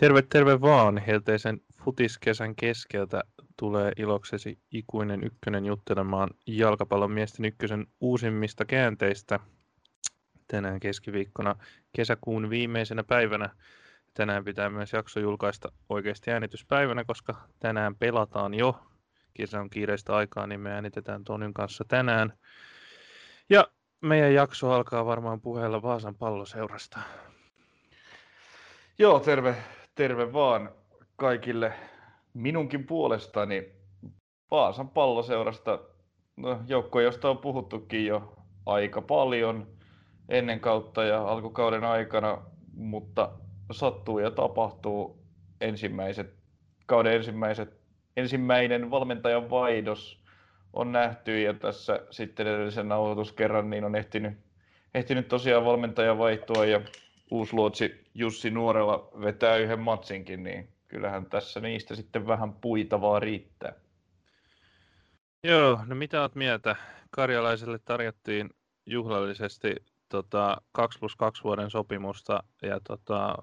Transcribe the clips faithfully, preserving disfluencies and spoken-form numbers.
Terve, terve vaan. Helteisen futiskesän keskeltä tulee iloksesi Ikuinen Ykkönen juttelemaan jalkapallon miesten ykkösen uusimmista käänteistä tänään keskiviikkona kesäkuun viimeisenä päivänä. Tänään pitää myös jakso julkaista oikeasti äänityspäivänä, koska tänään pelataan jo. Kesä on kiireistä aikaa, niin me äänitetään Tonin kanssa tänään. Ja meidän jakso alkaa varmaan puheella Vaasan Palloseurasta. Joo, terve, terve vaan kaikille minunkin puolestani Vaasan Palloseurasta. No, joukko, josta on puhuttukin jo aika paljon ennen kautta ja alkukauden aikana, mutta sattuu ja tapahtuu ensimmäiset, kauden ensimmäiset, ensimmäinen valmentajan vaihdos on nähty ja tässä sitten edellisen nauhoituskerran niin on ehtinyt, ehtinyt tosiaan valmentaja vaihtua ja uusluotsi Jussi Nuorela vetää yhden matsinkin, niin kyllähän tässä niistä sitten vähän puitavaa riittää. Joo, no mitä oot mieltä? Karjalaiselle tarjottiin juhlallisesti tota, kaksi plus kaksi vuoden sopimusta ja tota,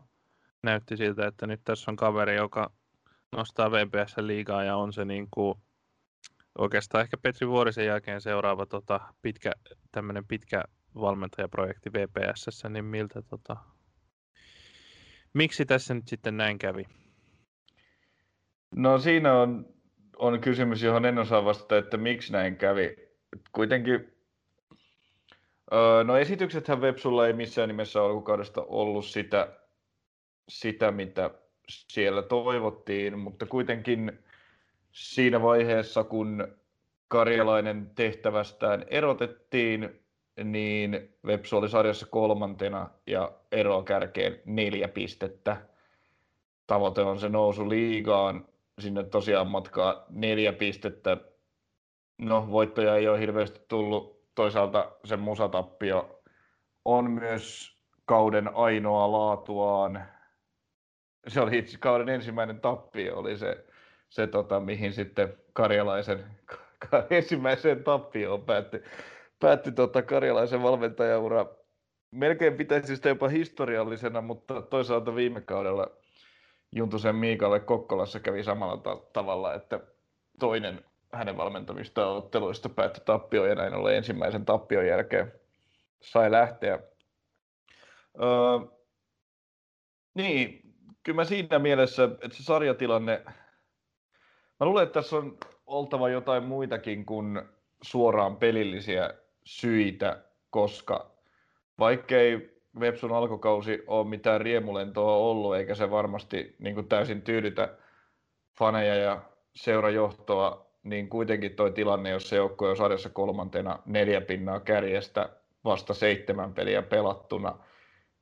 näytti siltä, että nyt tässä on kaveri, joka nostaa V P S-liigaa ja on se niin kuin, oikeastaan ehkä Petri Vuorisen jälkeen seuraava tota, pitkä, tämmöinen pitkä valmentajaprojekti V P S:ssä, niin miltä tota, miksi tässä nyt sitten näin kävi? No siinä on, on kysymys, johon en osaa vastata, että miksi näin kävi. Kuitenkin öö, no esityksethän Vepsulla ei missään nimessä alkukaudesta ollut sitä, sitä, mitä siellä toivottiin, mutta kuitenkin siinä vaiheessa, kun Karjalainen tehtävästään erotettiin, niin Vepsu oli sarjassa kolmantena ja eroa kärkeen neljä pistettä. Tavoite on se nousu liigaan. Sinne tosiaan matkaa neljä pistettä. No, voittoja ei ole hirveästi tullut. Toisaalta se Musa-tappio on myös kauden ainoa laatuaan. Se oli itse kauden ensimmäinen tappio, oli se, se tota, mihin sitten Karjalaisen ensimmäiseen tappioon päätti. Päätti tota Karjalaisen valmentajaura. Melkein pitäisi sitä jopa historiallisena, mutta toisaalta viime kaudella Juntusen Miikalle Kokkolassa kävi samalla ta- tavalla, että toinen hänen valmentamista otteluista päätti tappioon ja näin ollen ensimmäisen tappion jälkeen sai lähteä. Öö, niin, kyllä mä siinä mielessä, että se sarjatilanne, mä luulen, että tässä on oltava jotain muitakin kuin suoraan pelillisiä syitä, koska vaikkei Vepsun alkukausi ole mitään riemulentoa ollut, eikä se varmasti niin kuin täysin tyydytä faneja ja seurajohtoa, niin kuitenkin toi tilanne, jos se joukkue on sarjassa kolmantena neljä pinnaa kärjestä vasta seitsemän peliä pelattuna,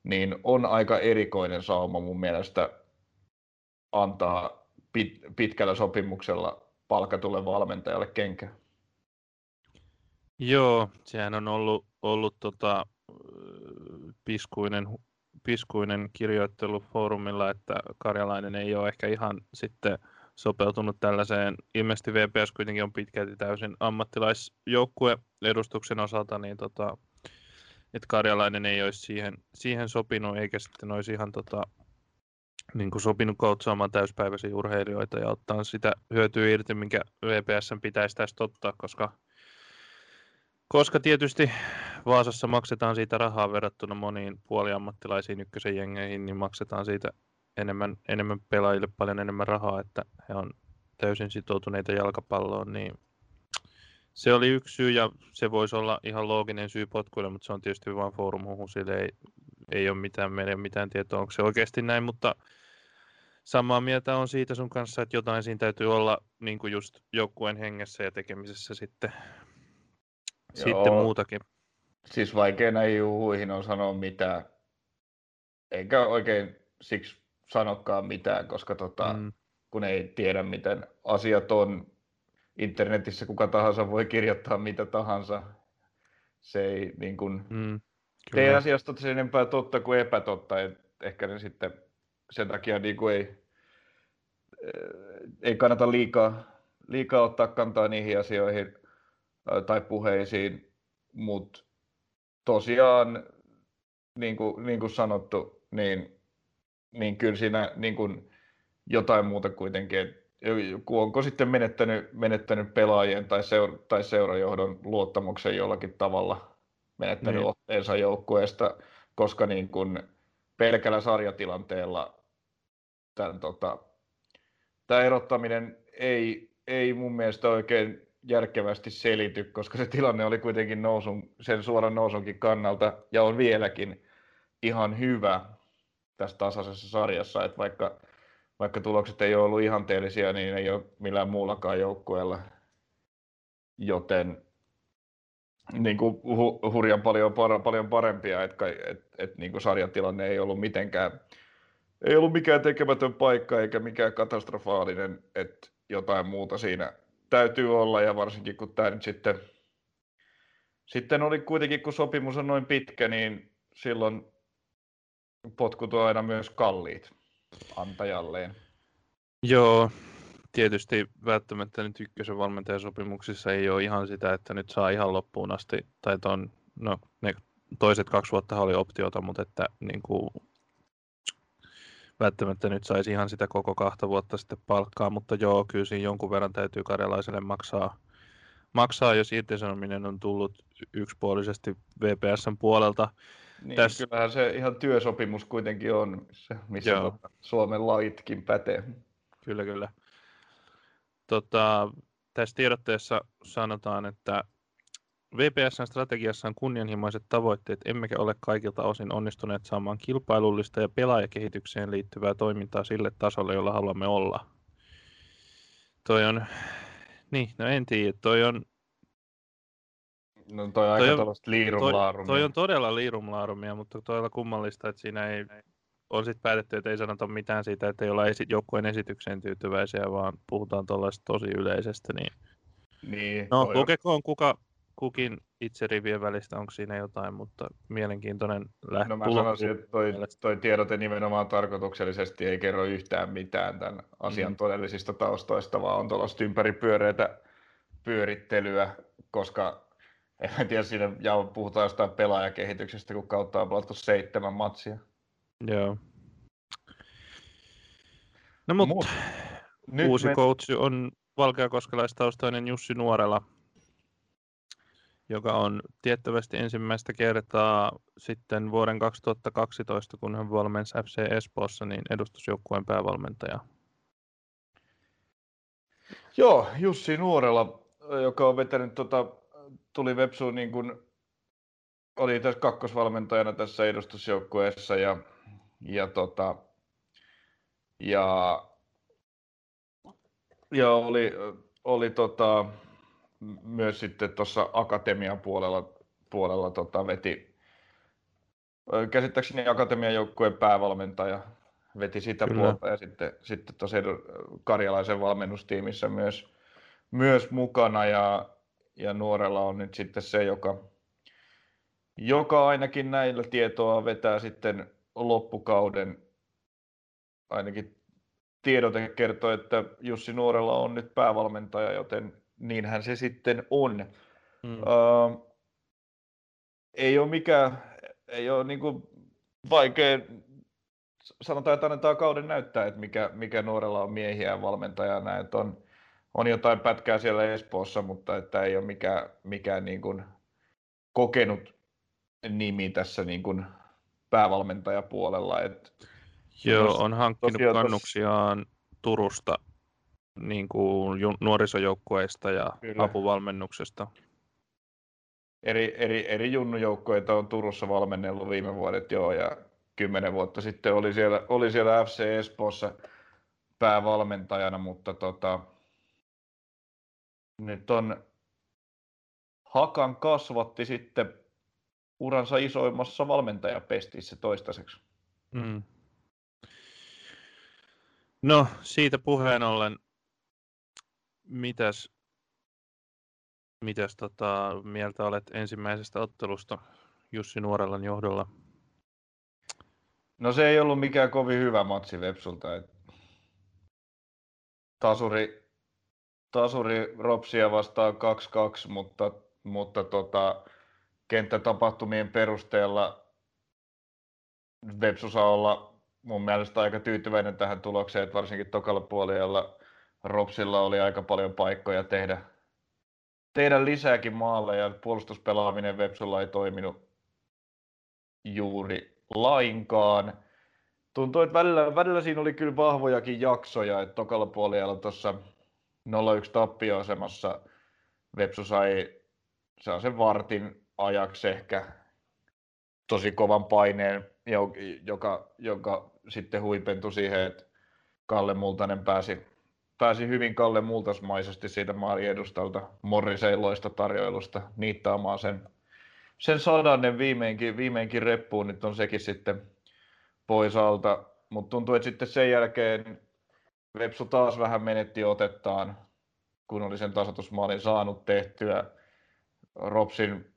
niin on aika erikoinen sauma mun mielestä antaa pit- pitkällä sopimuksella palkatulle valmentajalle kenkä. Joo, sehän on ollut, ollut tota, piskuinen, piskuinen kirjoittelu foorumilla, että Karjalainen ei ole ehkä ihan sitten sopeutunut tällaiseen. Ilmeisesti V P S kuitenkin on pitkälti täysin ammattilaisjoukkue edustuksen osalta, niin tota, että Karjalainen ei olisi siihen, siihen sopinut, eikä sitten olisi ihan tota, niin kuin sopinut koutsaamaan täyspäiväisiä urheilijoita ja ottaa sitä hyötyä irti, minkä V P S:n pitäisi tästä ottaa, koska Koska tietysti Vaasassa maksetaan siitä rahaa verrattuna moniin puoliammattilaisiin ykkösen jengeihin, niin maksetaan siitä enemmän, enemmän pelaajille paljon enemmän rahaa, että he on täysin sitoutuneita jalkapalloon. Niin se oli yksi syy ja se voisi olla ihan looginen syy potkuille, mutta se on tietysti vain foorumhuhu, sille ei, ei ole mitään, meillä ei ole mitään tietoa, onko se oikeasti näin, mutta samaa mieltä on siitä sun kanssa, että jotain siinä täytyy olla niin kuin just joukkueen hengessä ja tekemisessä sitten. Sitten joo, muutakin. Siis vaikea näihin juhuihin on sanoa mitään. Eikä oikein siksi sanokaan mitään, koska tota, mm. kun ei tiedä, miten asiat on. Internetissä kuka tahansa voi kirjoittaa mitä tahansa. Se ei niin kuin mm. tee asiasta sen enempää totta kuin epätotta. Et ehkä ne sitten sen takia niin kuin ei, ei kannata liikaa, liikaa ottaa kantaa niihin asioihin tai puheisiin, mutta tosiaan, niin kuin, niin kuin sanottu, niin niin kyllä siinä niin kuin jotain muuta kuitenkin, onko sitten menettänyt, menettänyt pelaajien tai, seura, tai seurajohdon luottamuksen jollakin tavalla, menettänyt niin otteensa joukkueesta, koska niin kuin pelkällä sarjatilanteella tämän, tota, tämä erottaminen ei, ei mun mielestä oikein järkevästi selity, koska se tilanne oli kuitenkin nousun, sen suoran nousunkin kannalta ja on vieläkin ihan hyvä tässä tasaisessa sarjassa, että vaikka, vaikka tulokset ei ole ollut ihanteellisia, niin ei ole millään muullakaan joukkueella, joten niin kuin hu, hurjan paljon, paljon parempia, että et, et, niin kuin sarjatilanne ei ollut mitenkään, ei ollut mikään tekemätön paikka eikä mikään katastrofaalinen, että jotain muuta siinä täytyy olla, ja varsinkin kun tämä nyt sitten, sitten oli kuitenkin, kun sopimus on noin pitkä, niin silloin potkut on aina myös kalliit antajalleen. Joo, tietysti välttämättä nyt ykkösen valmentajasopimuksissa ei ole ihan sitä, että nyt saa ihan loppuun asti, tai ton, no ne toiset kaksi vuotta oli optiota, mutta että niin kuin välttämättä nyt saisi ihan sitä koko kahta vuotta sitten palkkaa, mutta joo, kyllä siinä jonkun verran täytyy karjalaiselle maksaa, maksaa jos irtisanominen on tullut yksipuolisesti V P S:n puolelta. Niin, Täs... kyllähän se ihan työsopimus kuitenkin on, missä, missä Suomen laitkin pätee. Kyllä, kyllä. Tota, tässä tiedotteessa sanotaan, että V P S:n strategiassa on kunnianhimoiset tavoitteet, emmekä ole kaikilta osin onnistuneet saamaan kilpailullista ja pelaajakehitykseen liittyvää toimintaa sille tasolle, jolla haluamme olla. Toi on, niin, no en tiedä, toi on... No toi on aika toi tällaista liirumlaarumia. Toi, toi on todella liirumlaarumia, mutta todella kummallista, että siinä ei... On sitten päätetty, että ei sanota mitään siitä, että ei olla esi- joukkueen esitykseen tyytyväisiä, vaan puhutaan tuollaista tosi yleisestä. Niin... Niin, no, lukekoon kuka... Kukin itse rivien välistä, onko siinä jotain, mutta mielenkiintoinen lähtö. No mä sanoisin, että toi, toi tiedote nimenomaan tarkoituksellisesti ei kerro yhtään mitään tämän asian mm. todellisista taustoista, vaan on tuollaista ympäripyöreitä pyörittelyä, koska en tiedä, siinä puhutaan jostain pelaajakehityksestä, kun kautta on pelattu seitsemän matsia. Joo. No mutta Mut, uusi me... coach on valkeakoskelaistaustainen Jussi Nuorela, joka on tiettävästi ensimmäistä kertaa sitten vuoden kaksituhattakaksitoista, kun hän valmensi F C Espoossa, niin edustusjoukkueen päävalmentaja. Joo, Jussi Nuorela, joka on vetänyt, tota, tuli Vepsuun, niin kuin oli tässä kakkosvalmentajana tässä edustusjoukkueessa ja, ja, tota, ja, ja oli, oli tota, myös sitten tuossa akatemian puolella, puolella tota veti, käsittääkseni akatemian joukkueen päävalmentaja veti sitä Kyllä. puolta ja sitten, sitten tuossa karjalaisen valmennustiimissä myös, myös mukana ja, ja Nuorella on nyt sitten se, joka, joka ainakin näillä tietoa vetää sitten loppukauden, ainakin tiedote kertoo, että Jussi Nuorella on nyt päävalmentaja, joten niinhän se sitten on. Mm. Öö, ei ole mikään, ei ole niinku vaikea, sanotaan, että annetaan kauden näyttää, että mikä, mikä Nuorella on miehiä valmentajana. Että on, on jotain pätkää siellä Espoossa, mutta että ei ole mikään, mikään niinku kokenut nimi tässä niinku päävalmentajapuolella. Et Joo, tos, on hankkinut kannuksiaan tos... Turusta. Niin kuin nuorisojoukkueista ja Kyllä. apuvalmennuksesta. Eri, eri, eri junnujoukkoita on Turussa valmennellut viime vuodet joo, ja kymmenen vuotta sitten oli siellä, oli siellä F C Espoossa päävalmentajana, mutta tota, nyt on Hakan kasvatti sitten uransa isoimmassa valmentajapestissä toistaiseksi. Mm. No, siitä puheen ollen, mitäs, mitäs tota, mieltä olet ensimmäisestä ottelusta Jussi Nuorelan johdolla? No se ei ollut mikään kovin hyvä matsi Vepsulta. Et tasuri, tasuri Ropsia vastaan kaksi kaksi, mutta, mutta tota, kenttätapahtumien perusteella Vepsu saa olla mun mielestä aika tyytyväinen tähän tulokseen, että varsinkin tokalla puolella Ropsilla oli aika paljon paikkoja tehdä, tehdä lisääkin maalle, ja puolustuspelaaminen Vepsulla ei toiminut juuri lainkaan. Tuntuu, että välillä, välillä siinä oli kyllä vahvojakin jaksoja, että tokalla puolella tuossa nolla yksi tappioasemassa Vepsu sai sen vartin ajaksi ehkä tosi kovan paineen, joka, joka sitten huipentui siihen, että Kalle Multanen pääsi, pääsi hyvin Kalle Multasmaisesti siitä maaliedustalta Morriseiloista tarjoilusta niittaamaan sen, sen sadannen viimeinkin, viimeinkin reppuun, nyt on sekin sitten pois alta, mutta tuntuu, että sitten sen jälkeen Vepsu taas vähän menetti otettaan, kun oli sen tasoitusmaalin saanut tehtyä. Ropsin,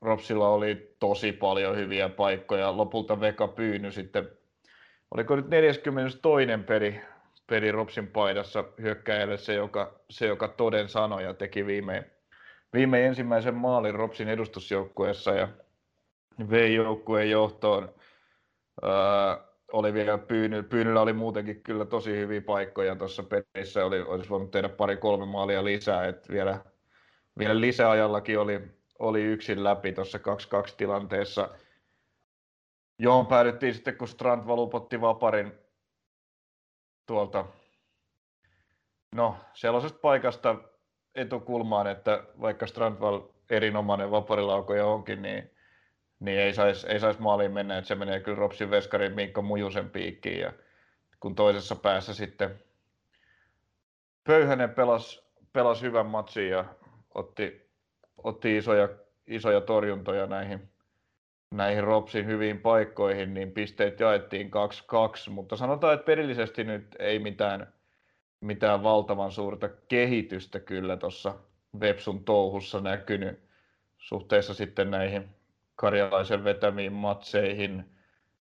Ropsilla oli tosi paljon hyviä paikkoja. Lopulta Veka Pyyny sitten, oliko nyt neljäskymmenestoinen peli, peli Ropsin paidassa hyökkäjälle se, joka, se, joka toden sanoi ja teki viimein, viimein ensimmäisen maalin Ropsin edustusjoukkueessa ja vei joukkueen johtoon. Öö, oli vielä Pyyny, Pyynyllä oli muutenkin kyllä tosi hyviä paikkoja tuossa pelissä, oli, olisi voinut tehdä pari-kolme maalia lisää, että vielä, vielä lisäajallakin oli, oli yksin läpi tuossa kaksi kaksi tilanteessa, johon päädyttiin sitten, kun Strandvall upotti vaparin tuolta, no sellaisesta paikasta etukulmaan, että vaikka Strandvall erinomainen vaparilaukoja onkin, niin niin ei saisi ei sais maaliin mennä, että se menee kyllä Ropsin veskarin Mikko Mujusen piikkiin. Ja kun toisessa päässä sitten Pöyhänen pelasi, pelasi hyvän matsin ja otti, otti isoja, isoja torjuntoja näihin, näihin Ropsin hyviin paikkoihin, niin pisteet jaettiin kaksi kaksi. Mutta sanotaan, että perillisesti nyt ei mitään, mitään valtavan suurta kehitystä kyllä tuossa Vepsun touhussa näkynyt suhteessa sitten näihin karjalaisen vetämiin matseihin.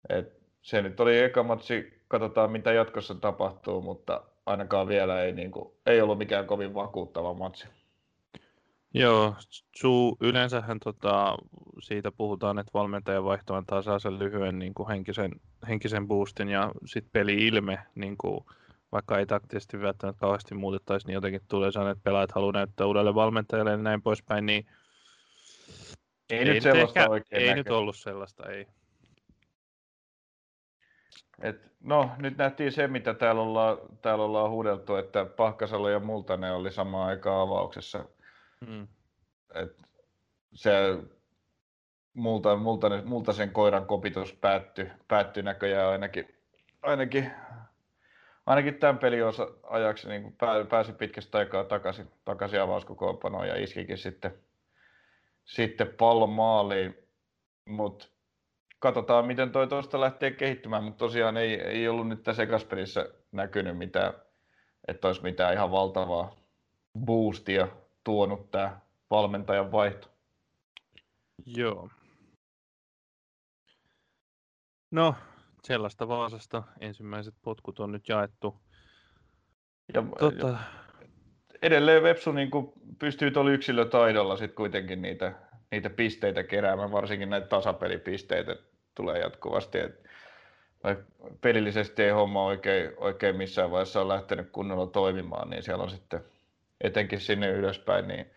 Et se nyt oli eka matsi, katsotaan mitä jatkossa tapahtuu, mutta ainakaan vielä ei, niin kuin, ei ollut mikään kovin vakuuttava matsi. Joo, suu, yleensähän tota, siitä puhutaan, että valmentajan vaihto antaa saa sen lyhyen niin kuin henkisen, henkisen boostin ja sitten peli-ilme, niin kuin, vaikka ei taktisesti välttämättä kauheasti muutettaisiin, niin jotenkin tulee sanoa, että pelaajat haluaa näyttää uudelle valmentajalle ja näin poispäin, niin Ei, ei nyt sellaista ehkä, oikein ei näkyy. Nyt ollut sellaista, ei. Et, no, nyt nähtiin se, mitä täällä ollaan, täällä ollaan huudeltu, että Pahkasalo ja Multanen oli samaan aikaan avauksessa. Hmm. Et se multa, multa, Multasen koiran kopitus päättyi, päättyi näköjään ainakin, ainakin, ainakin tämän pelin osa ajaksi niin pääsi pitkästä aikaa takaisin, takaisin avauskokoonpanoon ja iskikin sitten Sitten pallon maaliin, mutta katsotaan miten toi tuosta lähtee kehittymään, mutta tosiaan ei, ei ollut nyt tässä ekassa pelissä näkynyt mitään, että olisi mitään ihan valtavaa boostia tuonut tämä valmentajan vaihto. Joo. No, sellaista Vaasasta ensimmäiset potkut on nyt jaettu. Ja, tota... ja... Edelleen Vepsu niin pystyy tuolla yksilötaidolla sit kuitenkin niitä, niitä pisteitä keräämään, varsinkin näitä tasapelipisteitä tulee jatkuvasti. Et pelillisesti ei homma oikein, oikein missään vaiheessa ole lähtenyt kunnolla toimimaan, niin siellä on sitten etenkin sinne ylöspäin niin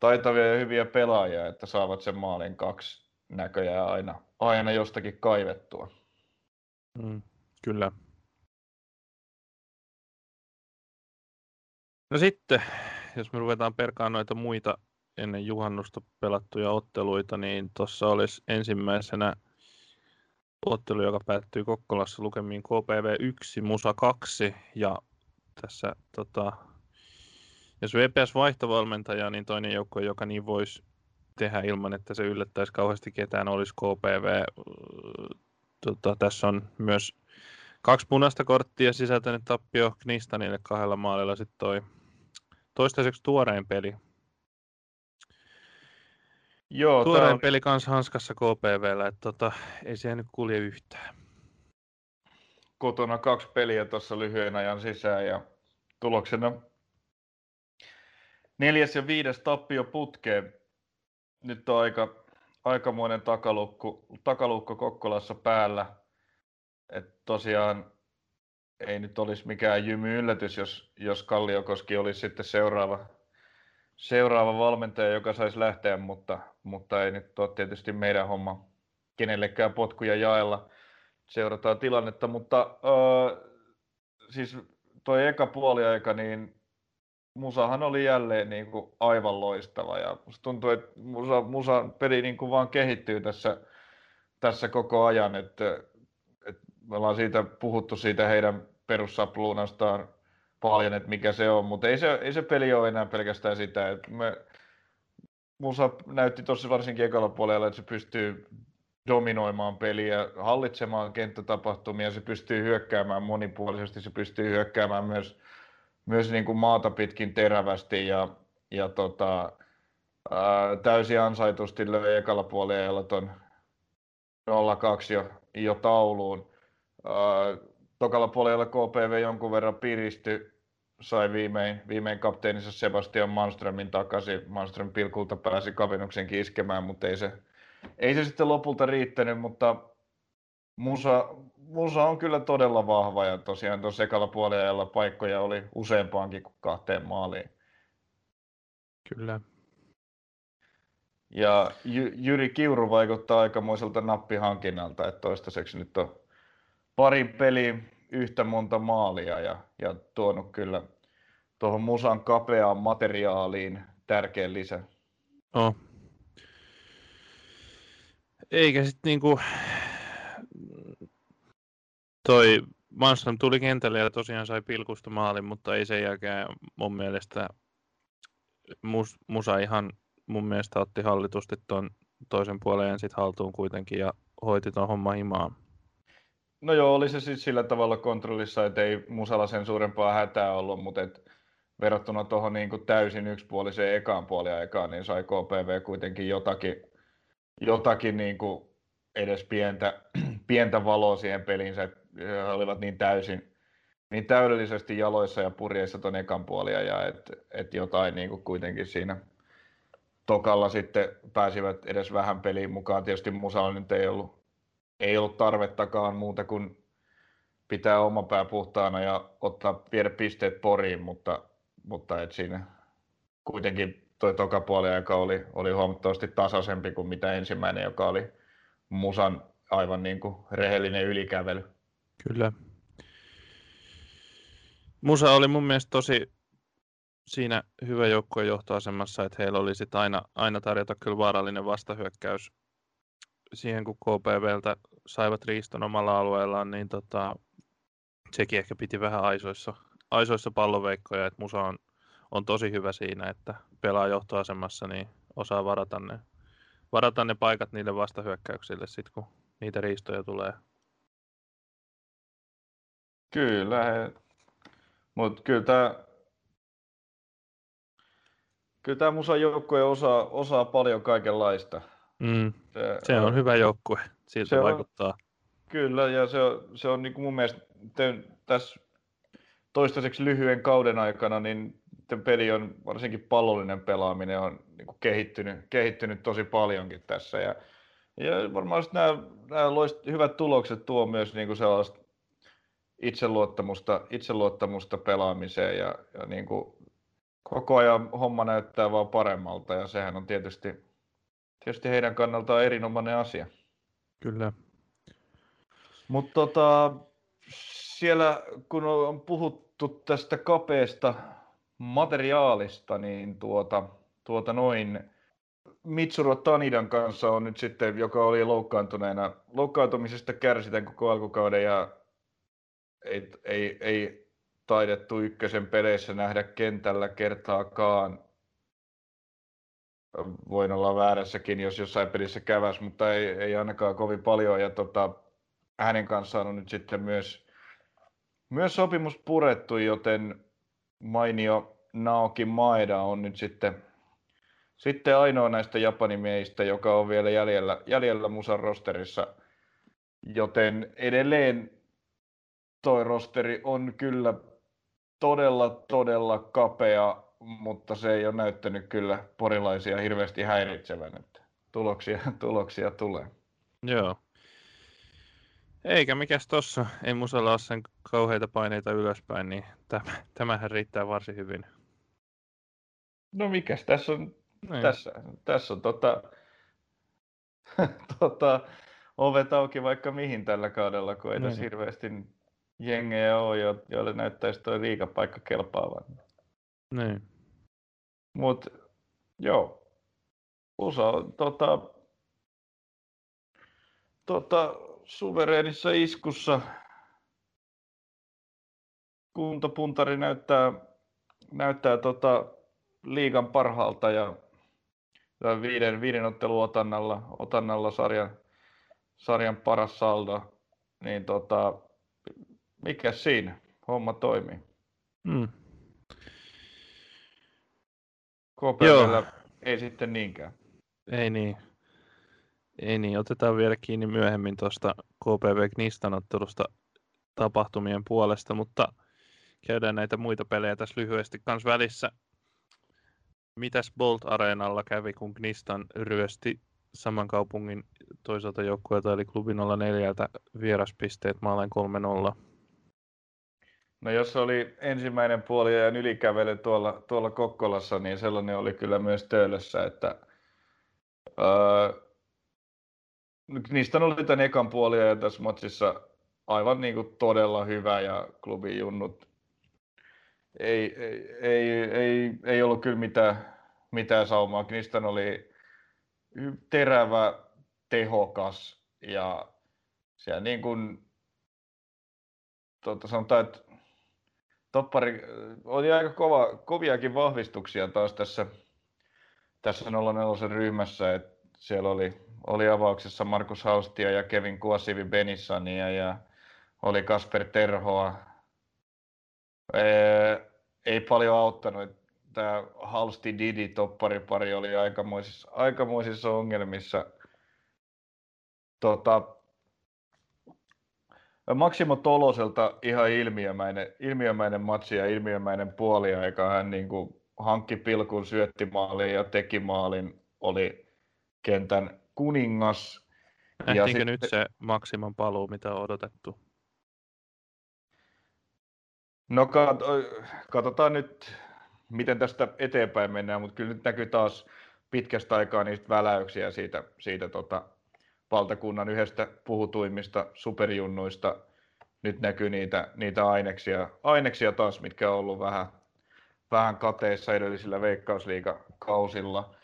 taitavia ja hyviä pelaajia, että saavat sen maalin kaksi näköjään aina, aina jostakin kaivettua. Mm, kyllä. No sitten, jos me ruvetaan perkaamaan noita muita ennen juhannusta pelattuja otteluita, niin tuossa olisi ensimmäisenä ottelu, joka päättyy Kokkolassa lukemiin K P V yksi, Musa kaksi. Ja tässä, tota, jos V P S vaihtovalmentaja, niin toinen joukko, joka niin voisi tehdä ilman, että se yllättäisi kauheasti ketään, olisi K P V. Tota, tässä on myös kaksi punaista korttia sisältänyt tappio Gnistanille kahdella maalilla. Sitten toi toistaiseksi tuorein peli. Joo, tuorein on peli kanssa hanskassa K P V:llä, että tota, ei se nyt kulje yhtään. Kotona kaksi peliä tuossa lyhyen ajan sisään ja tuloksena neljäs ja viides tappio putkeen. Nyt on aika, aikamoinen takalukko, takalukko Kokkolassa päällä. että tosiaan ei nyt olisi mikään jymy yllätys, jos, jos Kalliokoski olisi sitten seuraava, seuraava valmentaja, joka saisi lähteä, mutta, mutta ei nyt ole tietysti meidän homma kenellekään potkuja jaella. Seurataan tilannetta, mutta öö, siis toi eka puoliaika, niin Musahan oli jälleen niin kuin aivan loistava ja musta tuntuu, että Musa, Musan peli niin kuin vaan kehittyy tässä, tässä koko ajan, että, että me ollaan siitä puhuttu siitä heidän perussapluunastaan paljon, että mikä se on, mutta ei se, ei se peli ole enää pelkästään sitä, että me, Musa näytti tuossa varsinkin ekalla puolella, että se pystyy dominoimaan peliä, hallitsemaan kenttätapahtumia, se pystyy hyökkäämään monipuolisesti, se pystyy hyökkäämään myös Myös niin kuin maata pitkin terävästi ja, ja tota, ää, täysin ansaitusti löi ekalla puolella ton nolla kaksi jo, jo tauluun. Ää, tokalla puolella K P V jonkun verran piristyi, sai viimein, viimein kapteeninsa Sebastian Manströmin takaisin. Manström pilkulta pääsi kavennuksenkin iskemään, mutta ei se, ei se sitten lopulta riittänyt, mutta Musa, Musa on kyllä todella vahva ja tosiaan tuossa ekalla puoliajalla paikkoja oli useampaankin kuin kahteen maaliin. Kyllä. Ja Jy- Jyri Kiuru vaikuttaa aikamoiselta nappihankinnalta, että toistaiseksi nyt on pari peliä yhtä monta maalia ja, ja tuonut kyllä tuohon Musan kapeaan materiaaliin tärkeän lisän. Oh. Eikä sitten niinku... Toi Manström tuli kentälle ja tosiaan sai pilkusta maalin, mutta ei sen jälkeen mun mielestä Mus, Musa ihan mun mielestä otti hallitusti ton toisen puoleen sit haltuun kuitenkin ja hoiti ton homman himaan. No joo, oli se sit sillä tavalla kontrollissa, että ei Musalla sen suurempaa hätää ollut, mutta et verrattuna tohon niinku täysin yksipuoliseen ekaan puoliaikaan, niin sai K P V kuitenkin jotakin, jotakin niinku edes pientä, pientä valoa siihen pelinsä. He olivat niin täysin, niin täydellisesti jaloissa ja purjeissa ton ekan puolia ja että et jotain niin kuin kuitenkin siinä tokalla sitten pääsivät edes vähän peliin mukaan. Tietysti Musalla nyt ei ollut, ei ollut tarvettakaan muuta kuin pitää oma pää puhtaana ja ottaa viedä pisteet Poriin, mutta, mutta et siinä kuitenkin toi toka puoliaika oli, oli huomattavasti tasaisempi kuin mitä ensimmäinen, joka oli Musan aivan niin kuin rehellinen ylikävely. Kyllä. Musa oli mun mielestä tosi siinä hyvä joukkueen johtoasemassa, että heillä oli sit aina, aina tarjota kyllä vaarallinen vastahyökkäys siihen, kun K P V:ltä saivat riiston omalla alueellaan, niin tota, sekin ehkä piti vähän aisoissa, aisoissa pallonveikkoja, että Musa on, on tosi hyvä siinä, että pelaa johtoasemassa, niin osaa varata ne, varata ne paikat niille vastahyökkäyksille sit, kun niitä riistoja tulee. Kyllä, mutta kyllä tämä kyllä Musan joukkue osaa, osaa paljon kaikenlaista. Mm. Se, se on hyvä joukkue, siltä se vaikuttaa. On, kyllä, ja se on, se on niin kuin mun mielestä te, tässä toistaiseksi lyhyen kauden aikana, niin peli on, varsinkin pallollinen pelaaminen on niin kuin kehittynyt, kehittynyt tosi paljonkin tässä. Ja, ja varmaan nämä, nämä loist, hyvät tulokset tuo myös niin kuin sellaista itseluottamusta, itseluottamusta pelaamiseen ja, ja niin kuin koko ajan homma näyttää vaan paremmalta ja sehän on tietysti, tietysti heidän kannaltaan erinomainen asia. Kyllä. Mutta tota, siellä kun on puhuttu tästä kapeasta materiaalista, niin tuota, tuota noin Mitsuro Tanidan kanssa on nyt sitten, joka oli loukkaantuneena, loukkaantumisesta kärsitään koko alkukauden ja Ei, ei, ei taidettu ykkösen peleissä nähdä kentällä kertaakaan. Voin olla väärässäkin, jos jossain pelissä käväs, mutta ei, ei ainakaan kovin paljon. Ja tota, hänen kanssaan on nyt sitten myös, myös sopimus purettu, joten mainio Naoki Maeda on nyt sitten, sitten ainoa näistä japanimiehistä, joka on vielä jäljellä, jäljellä Musan rosterissa. Joten edelleen toi rosteri on kyllä todella, todella kapea, mutta se ei ole näyttänyt kyllä porilaisia hirveästi häiritsevän. Tuloksia, tuloksia tulee. Joo. Eikä mikäs tossa. Ei Musalla ole sen kauheita paineita ylöspäin, niin täm- tämähän riittää varsin hyvin. No mikäs tässä on, no tässä, tässä on tota, tota, ovet auki vaikka mihin tällä kaudella, kun ei no tässä hirveästi jengejä ole, joille näyttäisi tuo liigapaikka kelpaavan. Niin. Mut joo, Musa on tota, tota, suvereenissa iskussa. Kuntopuntari näyttää, näyttää tota liigan parhaalta ja viiden, viiden otteluotannalla otannalla sarjan, sarjan paras saldo. Niin tota, mikä siinä? Homma toimii. Mm. K P V:llä ei sitten niinkään. Ei niin. Ei niin, otetaan vielä kiinni myöhemmin tuosta K P V Gnistan ottelusta tapahtumien puolesta, mutta käydään näitä muita pelejä tässä lyhyesti kans välissä. Mitäs Bolt Areenalla kävi, kun Gnistan ryösti saman kaupungin toiselta joukkueelta, eli Klubi nolla neljä vieraspisteet maaleen kolme nolla? No jos se oli ensimmäinen puoliajan ylikävely tuolla, tuolla Kokkolassa, niin sellainen oli kyllä myös Töölössä, että öö, niistä oli tämän ekan puoliajan tässä matsissa aivan niin kuin todella hyvä ja klubin junnut ei, ei, ei, ei, ei ollut kyllä mitään, mitään saumaa. Gnistan oli terävä, tehokas ja siellä niin kuin tuota, sanotaan, että toppari oli aika kova, koviakin vahvistuksia taas tässä, tässä nolla neljä ryhmässä. Et siellä oli, oli avauksessa Markus Haustia ja Kevin Kuosivi Benissania ja oli Kasper Terhoa. Ee, ei paljon auttanut. Tämä Halsti Didi topparipari oli aikamoisissa, aikamoisissa ongelmissa. Tota, Maximo Toloselta ihan ilmiömäinen, ilmiömäinen matsi ja ilmiömäinen puoliaika. Hän niin kuin hankki pilkun, syötti maalin ja teki maalin, oli kentän kuningas. Nähtiinkö sitten nyt se Maximon paluu, mitä on odotettu? No katsotaan nyt, miten tästä eteenpäin mennään, mutta kyllä nyt näkyy taas pitkästä aikaa niistä väläyksiä siitä, siitä tota, valtakunnan yhdestä puhutuimmista superjunnuista. Nyt näkyy niitä, niitä aineksia, aineksia taas, mitkä on ollut vähän, vähän kateissa edellisillä veikkausliigakausilla.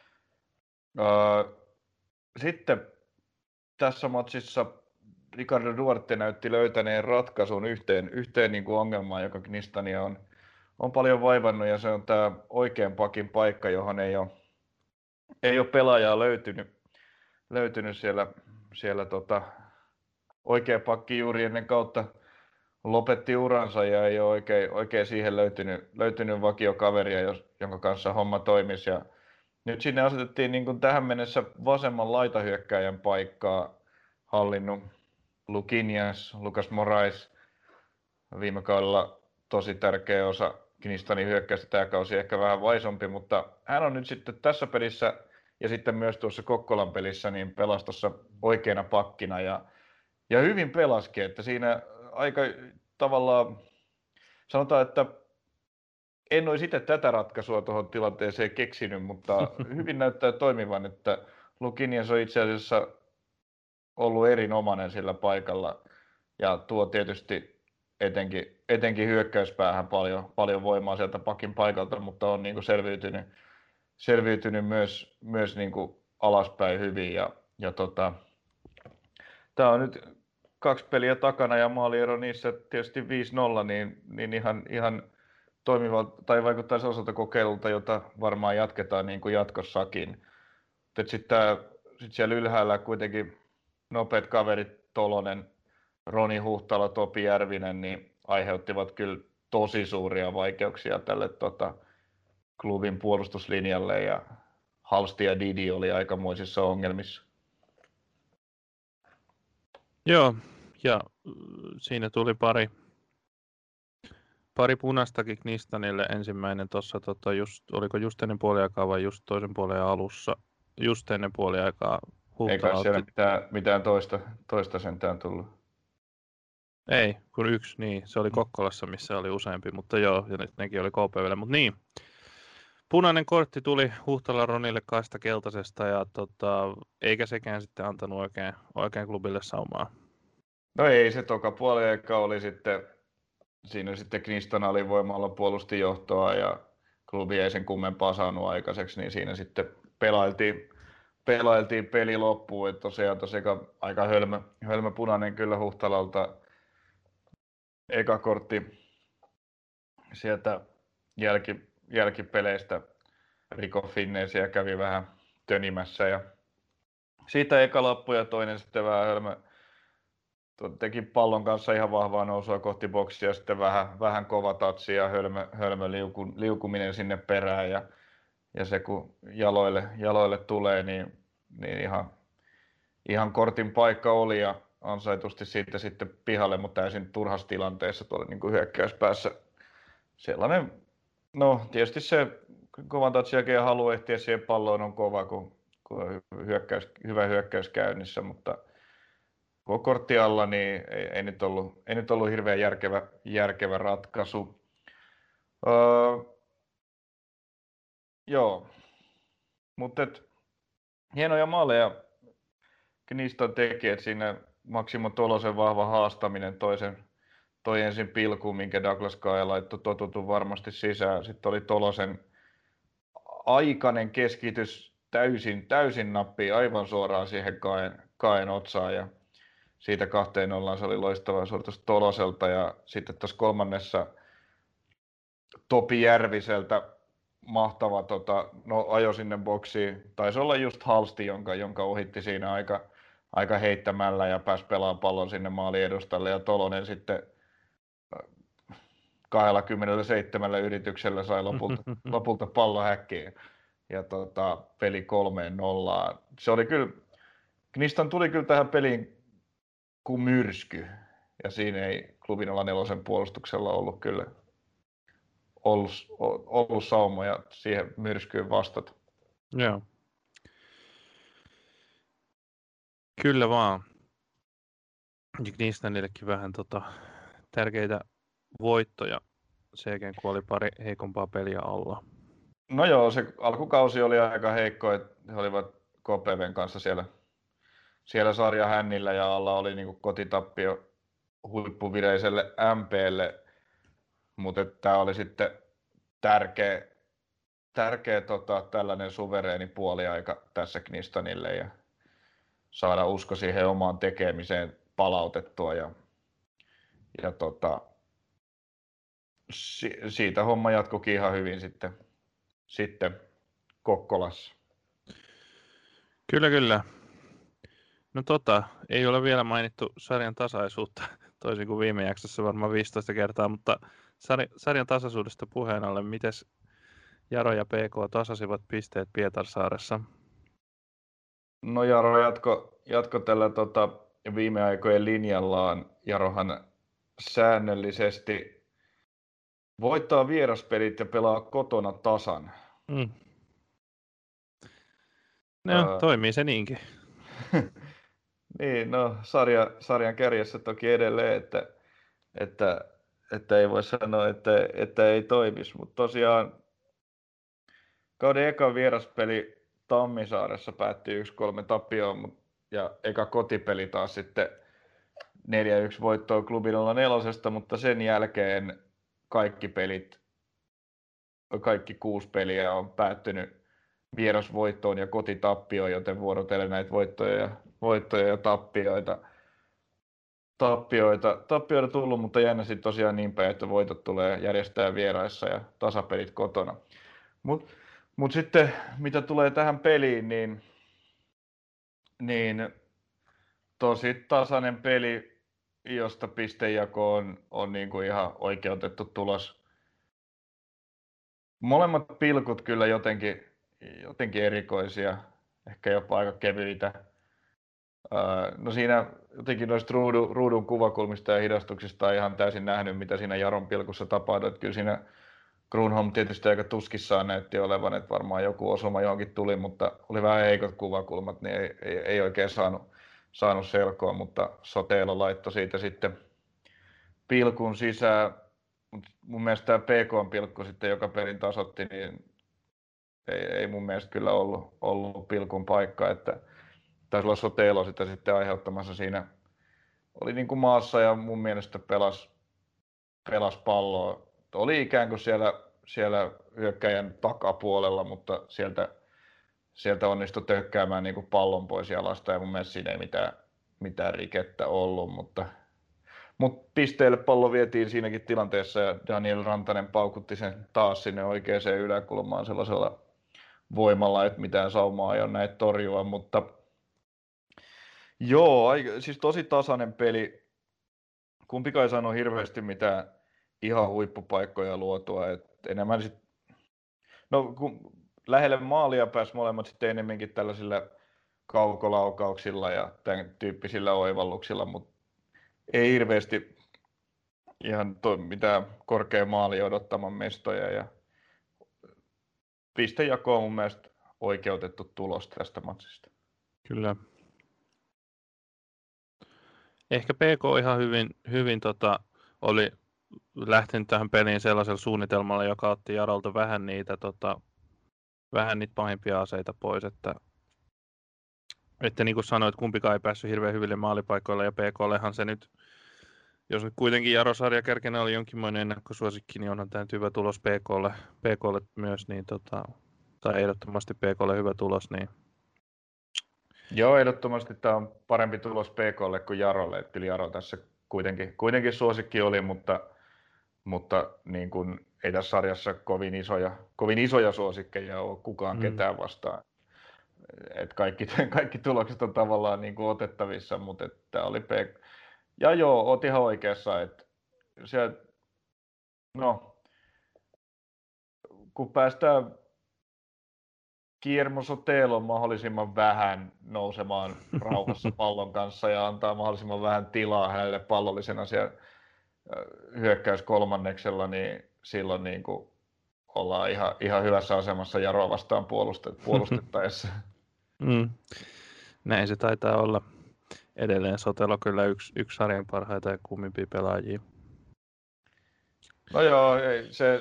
Öö, sitten tässä matsissa Ricardo Duarte näytti löytäneen ratkaisun yhteen, yhteen niin kuin ongelmaan, joka Gnistania on, on paljon vaivannut, ja se on tämä oikean pakin paikka, johon ei ole, ei ole pelaajaa löytynyt. löytynyt siellä, siellä tota, oikea pakki juuri ennen kautta lopetti uransa ja ei ole oikein, oikein siihen löytynyt, löytynyt vakiokaveria, jos, jonka kanssa homma toimisi. Ja nyt sinne asetettiin niin kuin tähän mennessä vasemman laitahyökkääjän paikkaa hallinnut Lukinjas, Lukas Moraes. Viime kaudella tosi tärkeä osa Gnistanin hyökkäystä, tämä kausi ehkä vähän vaisompi, mutta hän on nyt sitten tässä pelissä ja sitten myös tuossa Kokkolan pelissä niin pelasi tuossa oikeana pakkina ja, ja hyvin pelasikin, että siinä aika tavallaan sanotaan, että en olisi itse tätä ratkaisua tuohon tilanteeseen keksinyt, mutta hyvin näyttää toimivan, että Lukinjas on itse asiassa ollut erinomainen sillä paikalla ja tuo tietysti etenkin, etenkin hyökkäyspäähän paljon, paljon voimaa sieltä pakin paikalta, mutta on niin kuin selviytynyt selviytynyt myös, myös niin kuin alaspäin hyvin. Ja, ja tota, tämä on nyt kaksi peliä takana ja maaliero niissä tietysti viisi nolla, niin, niin ihan, ihan toimivalta, tai vaikuttaa sellaiselta kokeilulta, jota varmaan jatketaan niin kuin jatkossakin. Sitten sit siellä ylhäällä kuitenkin nopeat kaverit Tolonen, Roni Huhtala, Topi Järvinen, niin aiheuttivat kyllä tosi suuria vaikeuksia tälle tota, klubin puolustuslinjalle ja Halsti ja Didi oli aikamoisissa ongelmissa. Joo, ja siinä tuli pari, pari punastakin Gnistanille. Ensimmäinen tuossa, tota, oliko just ennen puoliaikaa vai just toisen puolen alussa? Just ennen puoliaikaa. Eikä siellä mitään, mitään toista, toista sentään tullut. Ei, kun yksi, niin. Se oli Kokkolassa, missä oli useampi, mutta joo, ja nyt nekin oli K P V:llä, mutta niin. Punainen kortti tuli Huhtala Ronille kaista keltaisesta, ja tota, eikä sekään sitten antanut oikein, oikein klubille saumaa. No ei, se toka puoli aika oli sitten, siinä sitten Gnistan alivoimalla puolusti johtoa, ja klubi ei sen kummempaa saanut aikaiseksi, niin siinä sitten pelailtiin, pelailtiin peli loppuun, että tosiaan tosiaan aika hölmö, hölmö punainen kyllä Huhtalalta. Eka kortti sieltä jälki, jälkipeleistä Rico Finneisiä kävi vähän tönimässä ja siitä eka lappu ja toinen sitten vähän hölmö teki pallon kanssa ihan vahvaa nousua kohti boksia, sitten vähän, vähän kova tatsi ja hölmö, hölmö liuku, liukuminen sinne perään ja, ja se kun jaloille, jaloille tulee, niin, niin ihan, ihan kortin paikka oli ja ansaitusti siitä sitten pihalle, mutta täysin turhassa tilanteessa tuolla niin kuin hyökkäyspäässä. Sellainen, no tietysti se kovan tatsin jälkeen halu ehtiä siihen palloon on kova, kun, kun on hyökkäys, hyvä hyökkäys käynnissä, mutta kun kortti alla, niin ei, ei, nyt ollut, ei nyt ollut hirveän järkevä, järkevä ratkaisu. Öö, joo, mutta hienoja maaleja Gnistan teki, että siinä Maximo Tolosen vahva haastaminen toisen, toi ensin pilkuun, minkä Douglas Cole laittoi totutun varmasti sisään. Sitten oli Tolosen aikainen keskitys täysin, täysin nappi aivan suoraan siihen Kaen, Kaen otsaan. Ja siitä kahteen ollaan, se oli loistava suoritus Toloselta. Ja sitten tuossa kolmannessa Topi Järviseltä mahtava tota, no, ajo sinne boksiin. Taisi olla just Halsti, jonka, jonka ohitti siinä aika... aika heittämällä ja pääsi pelaamaan pallon sinne maalin edustalle ja Tolonen sitten kaksikymmentäseitsemän yrityksellä sai lopulta, lopulta pallon häkkiin ja tota, peli kolmeen nollaan. Se oli kyllä, Gnistan tuli kyllä tähän peliin kuin myrsky ja siinä ei Klubi nolla neljä puolustuksella ollut kyllä ollut, ollut saumoja siihen myrskyyn vastata. Yeah. Kyllä vaan. Gnistanillekin vähän tota, tärkeitä voittoja. Sen jälkeen kun oli pari heikompaa peliä alla. No joo, se alkukausi oli aika heikko. Että he olivat K P V:n kanssa siellä, siellä sarja hännillä ja alla oli niinku kotitappio huippuvireiselle M P:lle. Mutta tämä oli sitten tärkeä, tärkeä tota, tällainen suvereeni puoliaika tässä Gnistanille. Ja saada usko siihen omaan tekemiseen palautettua ja, ja tota, si, siitä homma jatkuikin ihan hyvin sitten, sitten Kokkolassa. Kyllä, kyllä. No tota, ei ole vielä mainittu sarjan tasaisuutta, toisin kuin viime jaksossa varmaan viisitoista kertaa, mutta sar, sarjan tasaisuudesta puheen alle, mites Jaro ja P K tasasivat pisteet Pietarsaaressa? No Jaro jatko, jatko tällä tota, viime aikojen linjallaan. Jarohan säännöllisesti voittaa vieraspelit ja pelaa kotona tasan. Mm. No, uh, toimii se niinkin. Niin, no sarja, sarjan kärjessä toki edelleen, että, että, että ei voi sanoa, että, että ei toimisi. Mutta tosiaan kauden eka vieraspeli Tammisaaressa päättyi yksi kolme tappioon ja eka kotipeli taas sitten neljä yksi voittoa Klubi nolla neljä, mutta sen jälkeen kaikki pelit, kaikki kuusi peliä on päättynyt vierasvoittoon ja kotitappioon, joten vuorotellen näitä voittoja ja, voittoja ja tappioita. Tappioita, tappioita tullut, mutta jännä sitten tosiaan niin päin, että voitot tulee järjestää vieraissa ja tasapelit kotona. Mut Mutta sitten mitä tulee tähän peliin, niin, niin tosi tasainen peli, josta pistejako on, on niinku ihan oikeutettu tulos. Molemmat pilkut kyllä jotenkin, jotenkin erikoisia, ehkä jopa aika kevyitä. No siinä jotenkin noista ruudun, ruudun kuvakulmista ja hidastuksista on ihan täysin nähnyt, mitä siinä Jaron pilkussa tapahtuu. Kyllä siinä Grunholm tietysti aika tuskissaan näytti olevan, että varmaan joku osuma johonkin tuli, mutta oli vähän heikot kuvakulmat, niin ei, ei, ei oikein saanut, saanut selkoa, mutta Sotelo laittoi siitä sitten pilkun sisään, mutta mun mielestä tämä P K-pilkku sitten, joka pelin tasotti, niin ei, ei mun mielestä kyllä ollut, ollut pilkun paikka, että taisi olla Sotelo sitä sitten aiheuttamassa siinä. Oli niin kuin maassa ja mun mielestä pelasi, pelasi palloa. Oli ikään kuin siellä, siellä hyökkäjän takapuolella, mutta sieltä, sieltä onnistui tökkäämään niin kuin pallon pois jalasta ja mun mielestä siinä ei mitään, mitään rikettä ollut, mutta Mutta pisteelle pallo vietiin siinäkin tilanteessa ja Daniel Rantanen paukutti sen taas sinne oikeaan yläkulmaan sellaisella voimalla, että mitään saumaa ei ole näitä torjua. Mutta joo, siis tosi tasainen peli. Kumpikaan ei saanut hirveästi mitään ihan huippupaikkoja luotua. Et enemmän sit... no, kun lähelle maalia pääsi molemmat sitten enemmänkin tällaisilla kaukolaukauksilla ja tämän tyyppisillä oivalluksilla, mutta ei hirveästi ihan to, mitään korkea maali odottaman mestoja ja pistejako on mun mielestä oikeutettu tulos tästä matsista. Kyllä. Ehkä P K ihan hyvin, hyvin tota, oli lähtenyt tähän peliin sellaisella suunnitelmalla, joka otti Jarolta vähän niitä, tota, vähän niitä pahimpia aseita pois, että Että niin kuin sanoit, kumpikaan ei päässyt hirveän hyville maalipaikoille ja P K:llehan se nyt, jos nyt kuitenkin Jaro sarjakärkenä oli jonkinlainen ennakkosuosikki, niin onhan tämä hyvä tulos PKlle, PKlle myös, niin tota, tai ehdottomasti PKlle hyvä tulos. Niin. Joo, ehdottomasti tämä on parempi tulos PKlle kuin Jarolle, että kyllä Jaro tässä kuitenkin, kuitenkin suosikki oli, mutta, mutta niin kuin ei tässä sarjassa kovin isoja, kovin isoja suosikkeja ole kukaan mm. ketään vastaan. Et kaikki, kaikki tulokset on tavallaan niin kuin otettavissa, mutta tämä oli P K. Ja joo, oot ihan oikeassa, että siellä, no, kun päästään Kiermo Sotelon mahdollisimman vähän nousemaan rauhassa pallon kanssa ja antaa mahdollisimman vähän tilaa hänelle pallollisena siellä hyökkäys kolmanneksella, niin silloin niin kuin ollaan ihan, ihan hyvässä asemassa Jaroa vastaan puolustettaessa. Mm. Näin se taitaa olla. Edelleen Sotelo kyllä yksi, yksi sarjan parhaita ja kummimpia pelaajia. No joo, ei, se,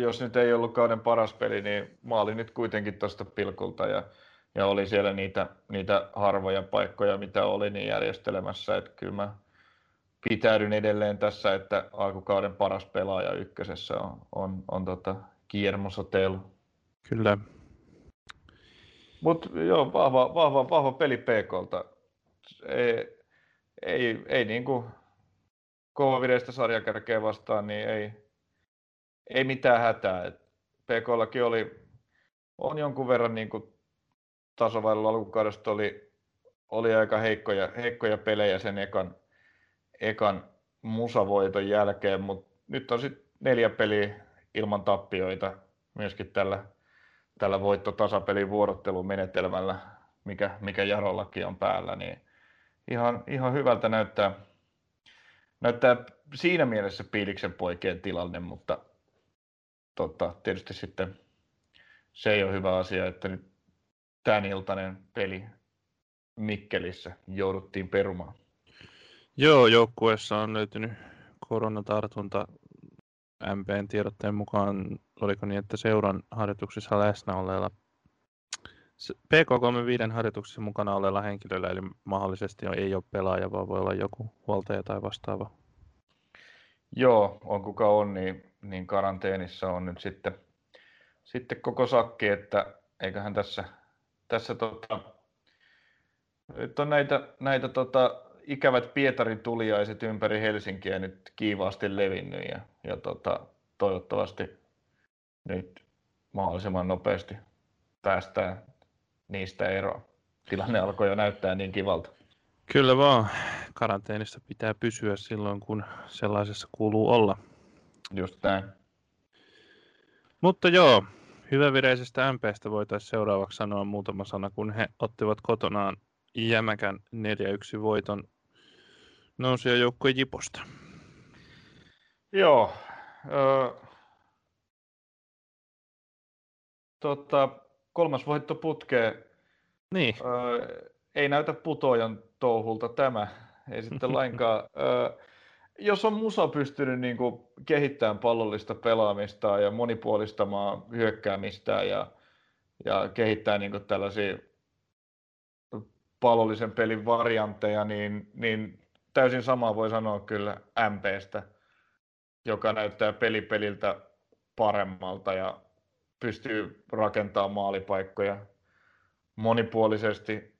jos nyt ei ollut kauden paras peli, niin maali nyt kuitenkin tuosta pilkulta ja, ja oli siellä niitä, niitä harvoja paikkoja, mitä oli niin järjestelemässä. Että kyllä mä pitäydyn edelleen tässä, että alkukauden paras pelaaja ykkösessä on, on, on tota Kiermo Sotelo. Kyllä. Mutta joo, vahva, vahva, vahva peli P K:lta. Ei, ei, ei niinku kovavireistä sarjakärkeä vastaan, niin ei, ei mitään hätää. Et P K:llakin oli, on jonkun verran niinku tasavailulla alkukaudesta oli, oli aika heikkoja, heikkoja pelejä sen ekan, ekan musavoiton jälkeen, mutta nyt on sitten neljä peliä ilman tappioita myöskin tällä tällä voittotasapelin vuorottelumenetelmällä, mikä, mikä Jarollakin on päällä, niin ihan, ihan hyvältä näyttää, näyttää siinä mielessä Piiliksen poikien tilanne, mutta tota, tietysti sitten se ei ole hyvä asia, että nyt tämän iltainen peli Mikkelissä jouduttiin perumaan. Joo, joukkueessa on löytynyt koronatartunta. M P:n tiedotteen mukaan oliko niin, että seuran harjoituksissa läsnä olleilla P K kolmekymmentäviisi harjoituksissa mukana olleilla henkilöillä, eli mahdollisesti ei ole pelaaja, vaan voi olla joku huoltaja tai vastaava. Joo, on kuka on, niin, niin karanteenissa on nyt sitten, sitten koko sakki, että eiköhän tässä, tässä tota, nyt on näitä, näitä tota, ikävät Pietarin tuliaiset ympäri Helsinkiä nyt kiivaasti levinnyt ja, ja tota, toivottavasti nyt mahdollisimman nopeasti päästään niistä eroon. Tilanne alkoi jo näyttää niin kivalta. Kyllä vaan. Karanteenissa pitää pysyä silloin, kun sellaisessa kuuluu olla. Just näin. Mutta joo, hyvävireisestä M P:stä voitaisiin seuraavaksi sanoa muutama sana, kun he ottivat kotonaan jämäkän neljä yksi voiton nousijajoukkueen Jiposta. Joo. Öö, tota, kolmas voitto putkeen. Niin. Öö, ei näytä putoajan touhulta tämä. Ei sitten lainkaan. Öö, jos on Musa pystynyt niin kuin kehittämään pallollista pelaamista ja monipuolistamaan hyökkäämistä ja, ja kehittämään niin kuin tällaisia pallollisen pelin variantteja, niin, niin täysin samaa voi sanoa kyllä M P:stä, joka näyttää pelipeliltä paremmalta ja pystyy rakentamaan maalipaikkoja monipuolisesti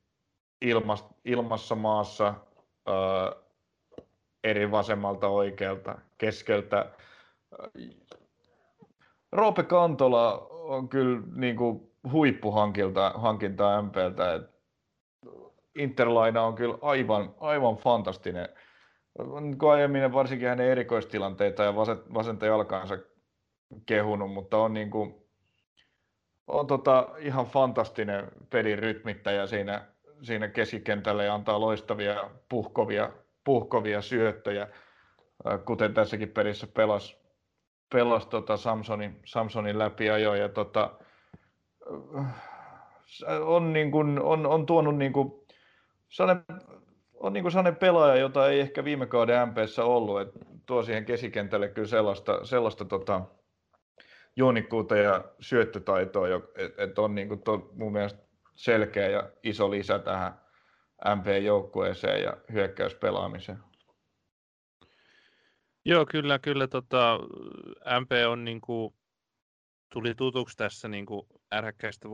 ilmas, ilmassa maassa, öö, eri vasemmalta, oikealta, keskeltä. Roope Kantola on kyllä niin kuin huippuhankinta M P:ltä. Interlaina on kyllä aivan, aivan fantastinen. Aiemmin varsinkin hänen erikoistilanteita ja vasenta jalkaansa kehunut, mutta on, niin kuin, on tota ihan fantastinen pelin rytmittäjä siinä, siinä keskikentällä ja antaa loistavia puhkovia puhkovia syöttöjä, kuten tässäkin pelissä pelasi, pelasi tota Samsonin, Samsonin läpiajo. Ja tota, on, niin kuin, on, on tuonut niin kuin, sellainen, on niin kuin sellainen pelaaja, jota ei ehkä viime kauden M P:ssä ollut. Et tuo siihen kesikentälle kyllä sellaista, sellaista tota, juonikkuutta ja syöttötaitoa, että et on niin kuin to, mun mielestä selkeä ja iso lisä tähän M P-joukkueeseen ja hyökkäyspelaamiseen. Joo, kyllä, kyllä tota, M P on niinku tuli tutuksi tässä niinku ärhäköistä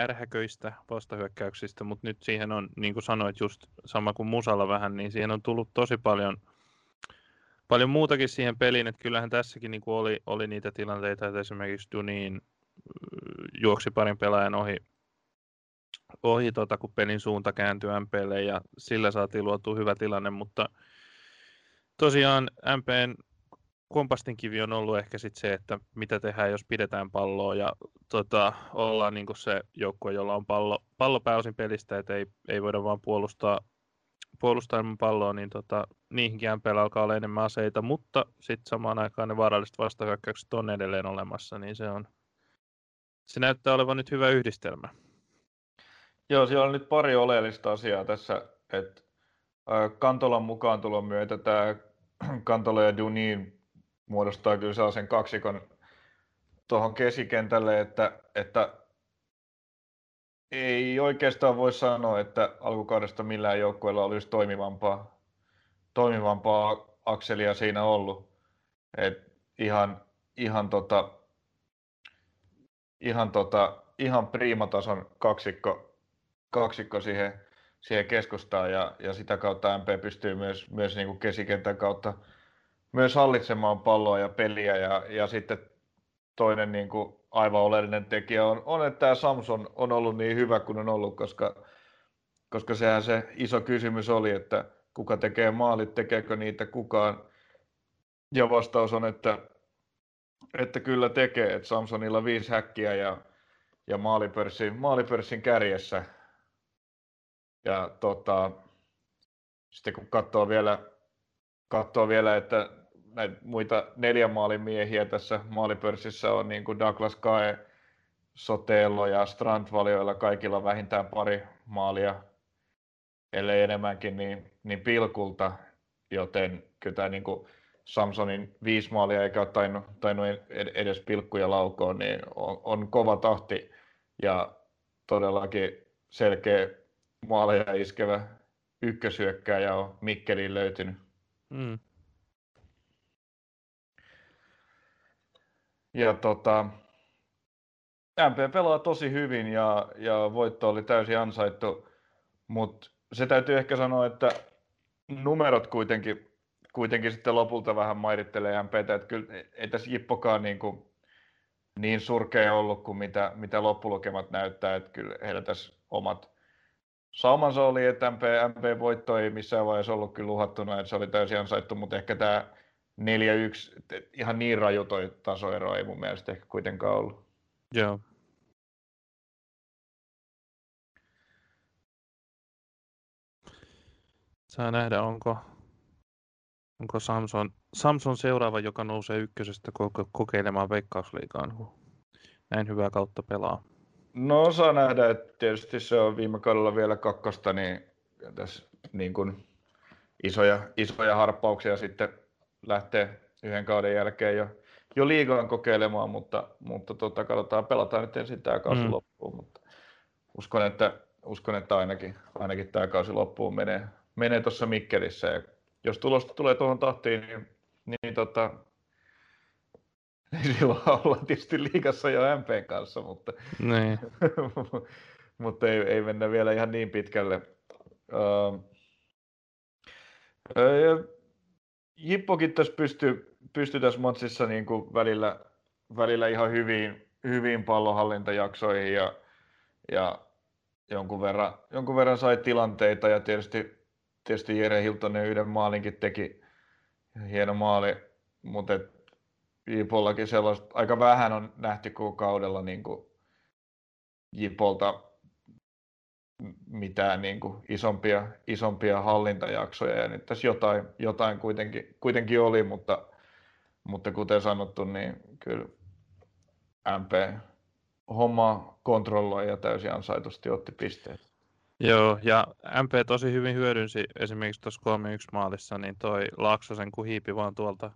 ärhäköistä vastahyökkäyksistä, mutta nyt siihen on niinku sanoit just sama kuin Musalla vähän, niin siihen on tullut tosi paljon paljon muutakin siihen peliin, että kyllähän tässäkin niinku oli oli niitä tilanteita, että esimerkiksi Duniin juoksi parin pelaajan ohi ohi, tuota, kun pelin suunta kääntyi M P:lle ja sillä saatiin luotua hyvä tilanne, mutta tosiaan M P:n kompastinkivi on ollut ehkä sit se, että mitä tehdään, jos pidetään palloa ja tota, ollaan niinku se joukkue, jolla on pallo, pallo pääosin pelistä, että ei, ei voida vaan puolustaa, puolustaa ilman palloa, niin tota, niihinkin M P:llä alkaa olla enemmän aseita, mutta sitten samaan aikaan ne vaaralliset vastahyökkäykset on edelleen olemassa, niin se, on, se näyttää olevan nyt hyvä yhdistelmä. Joo, siellä on nyt pari oleellista asiaa tässä, että Kantolan mukaantulon myötä tämä Kantola ja Dunin muodostaa kyllä sellaisen kaksikon tuohon keskikentälle, että, että ei oikeastaan voi sanoa, että alkukaudesta millään joukkueella olisi toimivampaa, toimivampaa akselia siinä ollut. Et ihan, ihan, tota, ihan, tota, ihan priimatason kaksikko. kaksikko siihen, siihen keskustaan ja, ja sitä kautta M P pystyy myös, myös niin kuin keskikentän kautta myös hallitsemaan palloa ja peliä. Ja, ja sitten toinen niin kuin aivan oleellinen tekijä on, on, että tämä Samson on ollut niin hyvä kuin on ollut, koska, koska sehän se iso kysymys oli, että kuka tekee maalit, tekeekö niitä kukaan. Ja vastaus on, että, että kyllä tekee, että Samsonilla viisi häkkiä ja, ja maalipörssin, maalipörssin kärjessä. Ja tota, sitten kun katsoo vielä, katsoo vielä, että näitä muita neljä maalimiehiä tässä maalipörssissä on niin kuin Douglas Cole, Sotelo ja Strandvall, joilla kaikilla vähintään pari maalia, ellei enemmänkin, niin, niin pilkulta. Joten kyllä tämä niin kuin Samsonin viisi maalia eikä ole tainnut, tainnut edes pilkkuja laukoon, niin on, on kova tahti ja todellakin selkeä maaleja iskevä ykkösyökkääjä on Mikkeliin löytynyt. Mm. Ja tota, M P pelaa tosi hyvin ja, ja voitto oli täysin ansaittu, mutta se täytyy ehkä sanoa, että numerot kuitenkin, kuitenkin sitten lopulta vähän mairittelee M P:tä, että kyllä ei tässä Jippokaan niin, kuin, niin surkea ollut kuin mitä, mitä loppulukemat näyttää, että kyllä heillä tässä omat saumansa oli, että M P, M P-voitto ei missään vaiheessa ollut kyllä uhattuna, että se oli täysin ansaittu, mutta ehkä tämä neljä yksi, ihan niin raju toi tasoero ei mun mielestä ehkä kuitenkaan ollut. Joo. Saa nähdä, onko, onko Samson, Samson seuraava, joka nousee ykkösestä kokeilemaan Veikkausliigaan, kun näin hyvää kautta pelaa. No saa nähdä, että tietysti se on viime kaudella vielä kakkosta, niin tässä niin kuin isoja, isoja harppauksia sitten lähtee yhden kauden jälkeen jo, jo liigaan kokeilemaan, mutta, mutta tota, katsotaan, pelataan nyt ensin tämä kausi mm. loppuun. Mutta uskon, että, uskon, että ainakin, ainakin tämä kausi loppuun menee, menee tuossa Mikkelissä. Ja jos tulosta tulee tuohon tahtiin, niin, niin tota, niin silloin ollaan tietysti liigassa jo M P:n kanssa, mutta, mutta ei, ei mennä vielä ihan niin pitkälle. Öö, Jippokin tässä pystyy pysty tässä matsissa niin kuin välillä, välillä ihan hyviin, hyviin pallonhallintajaksoihin ja, ja jonkun, verran, jonkun verran sai tilanteita ja tietysti, tietysti Jere Hiltonen yhden maalinkin teki, hieno maali, mutta et, Jipollakin sellaista, aika vähän on nähty kuukaudella niin kuin Jipolta mitään niin kuin isompia, isompia hallintajaksoja ja nyt tässä jotain, jotain kuitenkin, kuitenkin oli, mutta, mutta kuten sanottu, niin kyllä M P homma kontrolloi ja täysin ansaitusti otti pisteet. Joo, ja M P tosi hyvin hyödynsi esimerkiksi tuossa kolme yksi maalissa, niin toi Laaksosen kun hiipi vaan tuolta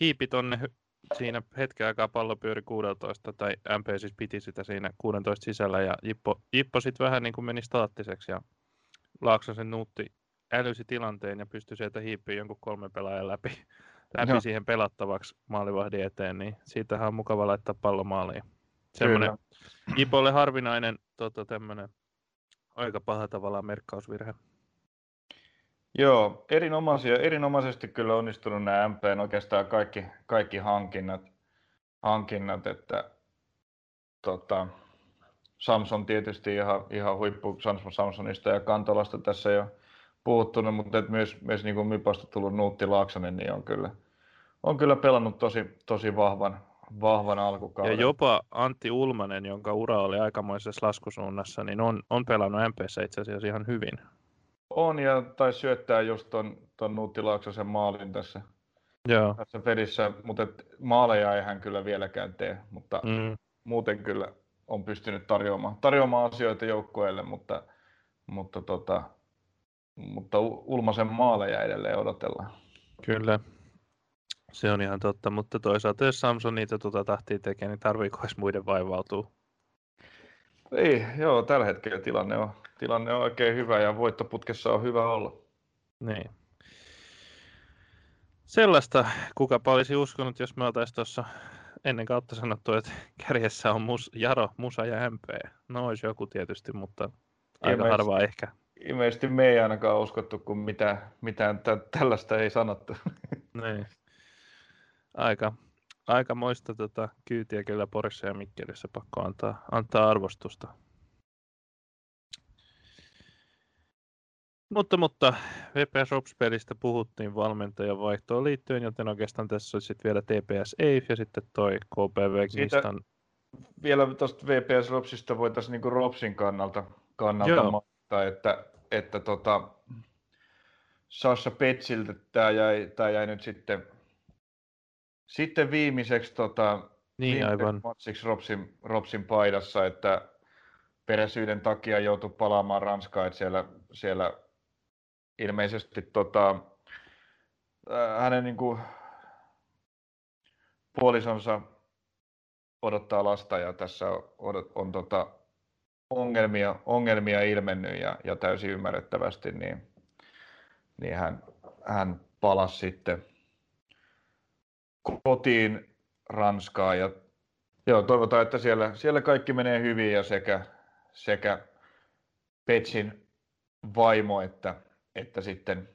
hiipi tonne siinä hetken aikaa pallo pyöri kuusitoista, tai M P siis piti sitä siinä kuusitoista sisällä, ja Jippo, Jippo sitten vähän niin kuin meni staattiseksi, ja Laaksosen nuutti älysi tilanteen ja pystyi sieltä hiippiin jonkun kolme pelaajan läpi, läpi no. siihen pelattavaksi maalivahdin eteen, niin siitähän on mukava laittaa pallo maaliin. Semmoinen Jipolle harvinainen tota, tämmöinen aika paha tavallaan merkkausvirhe. Joo, erinomaisia, erinomaisesti kyllä onnistunut nämä M P:n oikeastaan kaikki, kaikki hankinnat, hankinnat, että tota, Samson tietysti ihan, ihan huippu Samsonista ja Kantolasta tässä jo puhuttunut, mutta myös, myös niin kuin Mypasta tullut Nuutti Laaksonen, niin on kyllä, on kyllä pelannut tosi, tosi vahvan, vahvan alkukauden. Ja jopa Antti Ulmanen, jonka ura oli aikamoisessa laskusuunnassa, niin on, on pelannut M P:ssä itse asiassa ihan hyvin. On, ja taisi syöttää just ton, ton Nuutti Laaksosen maalin tässä, tässä pelissä, mutta maaleja ei hän kyllä vieläkään tee, mutta mm. muuten kyllä on pystynyt tarjoamaan, tarjoamaan asioita joukkueelle, mutta, mutta, tota, mutta Ulmasen maaleja edelleen odotellaan. Kyllä, se on ihan totta, mutta toisaalta jos Samson niitä tuota tahtia tekee, niin tarviiko edes muiden vaivautua? Ei, joo, tällä hetkellä tilanne on, tilanne on oikein hyvä ja voittoputkessa on hyvä olla. Niin. Sellaista, kukapa olisi uskonut, jos me oltaisiin tuossa ennen kautta sanottu, että kärjessä on mus, Jaro, Musa ja M P. No olisi joku tietysti, mutta aika ilmeisesti, harvaa ehkä. Ilmeisesti me ei ainakaan uskottu, kun mitään, mitään t- tällaista ei sanottu. Niin. Aika. Aika moista tota, kyytiä kyllä Porissa ja Mikkelissä pakko antaa, antaa arvostusta. Mutta, mutta V P S ROPS-pelistä puhuttiin valmentajan vaihtoon liittyen, joten oikeastaan tässä olisi sitten vielä T P S E I F ja sitten toi K P V Gnistan. Vielä tuosta V P S ROPSista voitaisiin niinku ROPSin kannalta, kannalta mainita, että, että tota, Sasha Petsiltä tämä jäi, jäi nyt sitten... Sitten viimeiseksi, tota, niin, viimeiseksi matsiksi Ropsin, Ropsin paidassa, että peräsyyden takia joutui palaamaan Ranskaan, että siellä, siellä ilmeisesti tota, hänen niin kuin, puolisonsa odottaa lasta ja tässä on, on, on tota, ongelmia, ongelmia ilmennyt ja, ja täysin ymmärrettävästi, niin, niin hän, hän palasi sitten kotiin Ranskaan ja joo, toivotaan, että siellä, siellä kaikki menee hyvin ja sekä, sekä Petsin vaimo että, että sitten,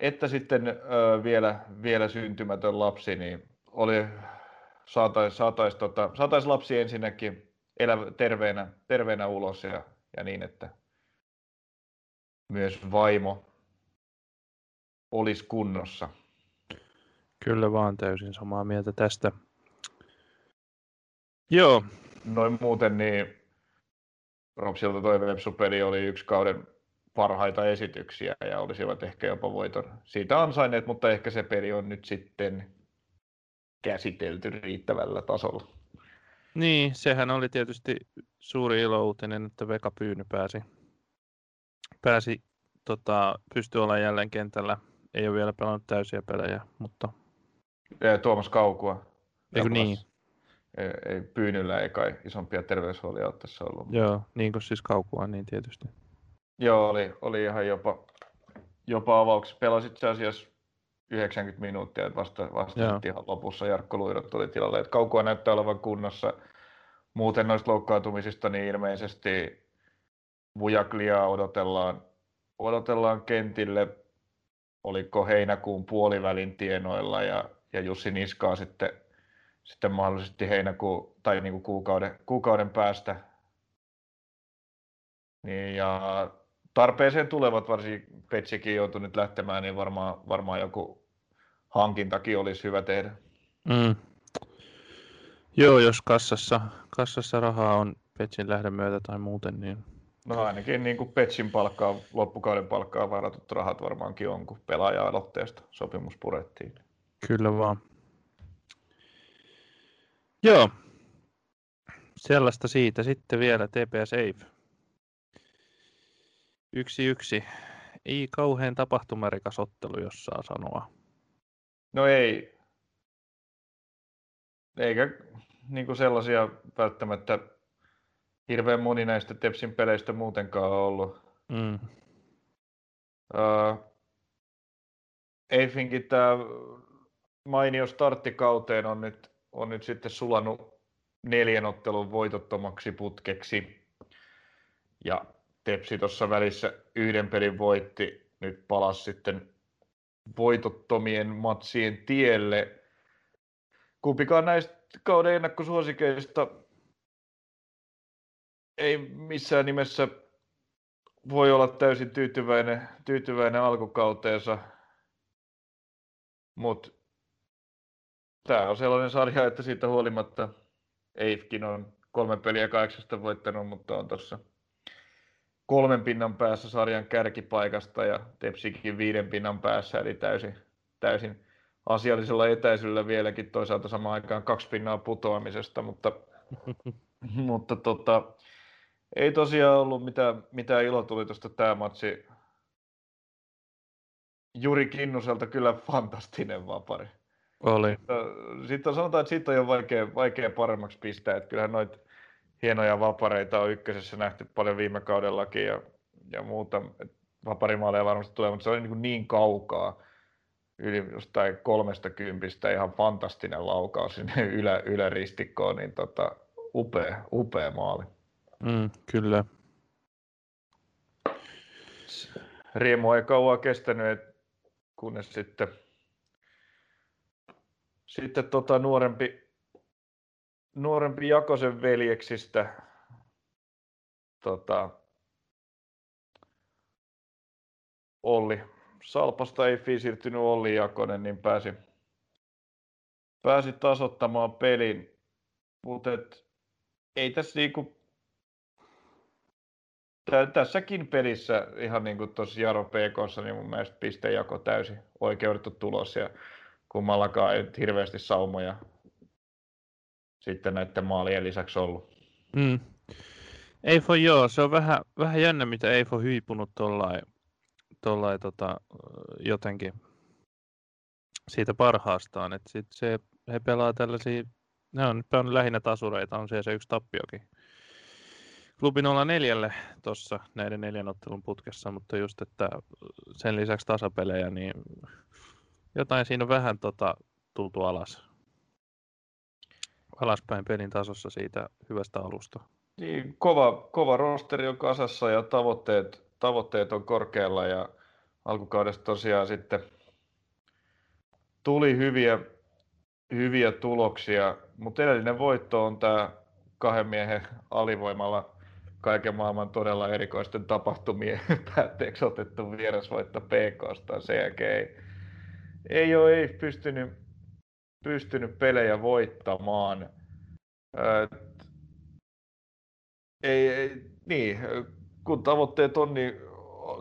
että sitten ö, vielä, vielä syntymätön lapsi, niin oli, saatais, saatais, tota, saatais lapsi ensinnäkin elä, terveenä, terveenä ulos ja, ja niin, että myös vaimo olisi kunnossa. Kyllä vaan, täysin samaa mieltä tästä. Joo. Noin muuten niin Ropsilta toi Vepsu-peli oli yksi kauden parhaita esityksiä ja olisivat ehkä jopa voiton siitä ansainneet, mutta ehkä se peli on nyt sitten käsitelty riittävällä tasolla. Niin, sehän oli tietysti suuri ilouutinen, että Veka Pyyny pääsi, pääsi tota, pystyy olemaan jälleen kentällä. Ei ole vielä pelannut täysiä pelejä, mutta... Ei, Tuomas Kaukua. Eikö niin? Ei, ei Pyynyllä ei kai isompia terveyshuolia ole tässä ollut. Mutta... Joo, niin kuin siis Kaukua, niin tietysti. Joo, oli, oli ihan jopa, jopa avauksessa. Pelasit itse asiassa yhdeksänkymmentä minuuttia, että vasta, vasta ihan lopussa Jarkko Luiro tuli tilalle. Että Kaukua näyttää olevan kunnossa. Muuten noista loukkaantumisista niin ilmeisesti Vujakliaa odotellaan, odotellaan kentille. Oliko heinäkuun puolivälin tienoilla ja, ja Jussi Niskaa sitten, sitten mahdollisesti heinäkuun tai niin kuin kuukauden, kuukauden päästä. Niin ja tarpeeseen tulevat, varsinkin Petsikin joutui nyt lähtemään, niin varmaan, varmaan joku hankintakin olisi hyvä tehdä. Mm. Joo, jos kassassa, kassassa rahaa on Petsin lähdön myötä tai muuten, niin... No ainakin niin kuin Petsin palkkaa, loppukauden palkkaa varatut rahat varmaankin on, kun pelaaja-aloitteesta sopimus purettiin. Kyllä vaan. Joo. Sellaista siitä. Sitten vielä T P S E I F. Yksi yksi. Ei kauhean tapahtumarikas ottelu, jos saa sanoa. No ei. Eikä niin kuin sellaisia välttämättä... Hirveän moni näistä Tepsin peleistä muutenkaan on ollut. Mm. Uh, Eifinkin tämä mainio starttikauteen on nyt, on nyt sitten sulanut neljän ottelun voitottomaksi putkeksi. Ja Tepsi tuossa välissä yhden pelin voitti. Nyt palasi sitten voitottomien matsien tielle. Kumpikaan näistä kauden ennakkosuosikeista ei missään nimessä voi olla täysin tyytyväinen, tyytyväinen alkukauteensa, mutta tämä on sellainen sarja, että siitä huolimatta Eifkin on kolme peliä kahdeksasta voittanut, mutta on tuossa kolmen pinnan päässä sarjan kärkipaikasta ja Tepsikin viiden pinnan päässä, eli täysin, täysin asiallisella etäisyydellä vieläkin toisaalta samaan aikaan kaksi pinnaa putoamisesta, mutta, mutta tota, ei tosiaan ollut mitään, mitään ilotulitusta tämä matsi. Juri Kinnuselta kyllä fantastinen vapari. Oli. Sitten on, sanotaan, että siitä on jo vaikea, vaikea paremmaksi pistää. Että kyllähän noita hienoja vapareita on ykkösessä nähty paljon viime kaudellakin ja, ja muuta. Vaparimaaleja varmasti tulee, mutta se oli niin, niin kaukaa. Yli jostain kolmesta kympistä ihan fantastinen laukaus sinne ylä, yläristikkoon. Niin tota, upea, upea maali. Mm, kyllä. Riemu ei kauaa kestänyt, kunnes sitten, sitten tota nuorempi, nuorempi Jakosen veljeksistä tota, Olli. Salpasta ei siirtynyt Olli Jakonen, niin pääsi, pääsi tasoittamaan pelin, mutta ei tässä niinku... Tässäkin pelissä, ihan niin kuin tuossa Jaro P K:ssa, niin mun mielestä pistejako täysin oikeudettu tulos ja kummallakaan ei hirveästi saumoja sitten näiden maalien lisäksi ollut. Mm. Eifo joo, se on vähän, vähän jännä, mitä Eifo hiipunut tollain, tollain tota, jotenkin siitä parhaastaan. Et sit se, he pelaa tällaisia, ne on, on lähinnä tasureita, on siellä se yksi tappiokin. Klubi nolla neljä tuossa näiden neljän ottelun putkessa, mutta just, että sen lisäksi tasapelejä, niin jotain siinä on vähän tota, tultu alas. alaspäin pelin tasossa siitä hyvästä alusta. Niin, kova, kova rosteri on kasassa ja tavoitteet, tavoitteet on korkealla ja alkukaudesta tosiaan sitten tuli hyviä, hyviä tuloksia, mutta edellinen voitto on tämä kahden miehen alivoimalla kaiken maailman todella erikoisten tapahtumien päätteeksi otettu vierasvoitto P K:sta. Sen jälkeen ei, ei ole ei pystynyt, pystynyt pelejä voittamaan. Äh, ei, ei, niin, kun tavoitteet on, niin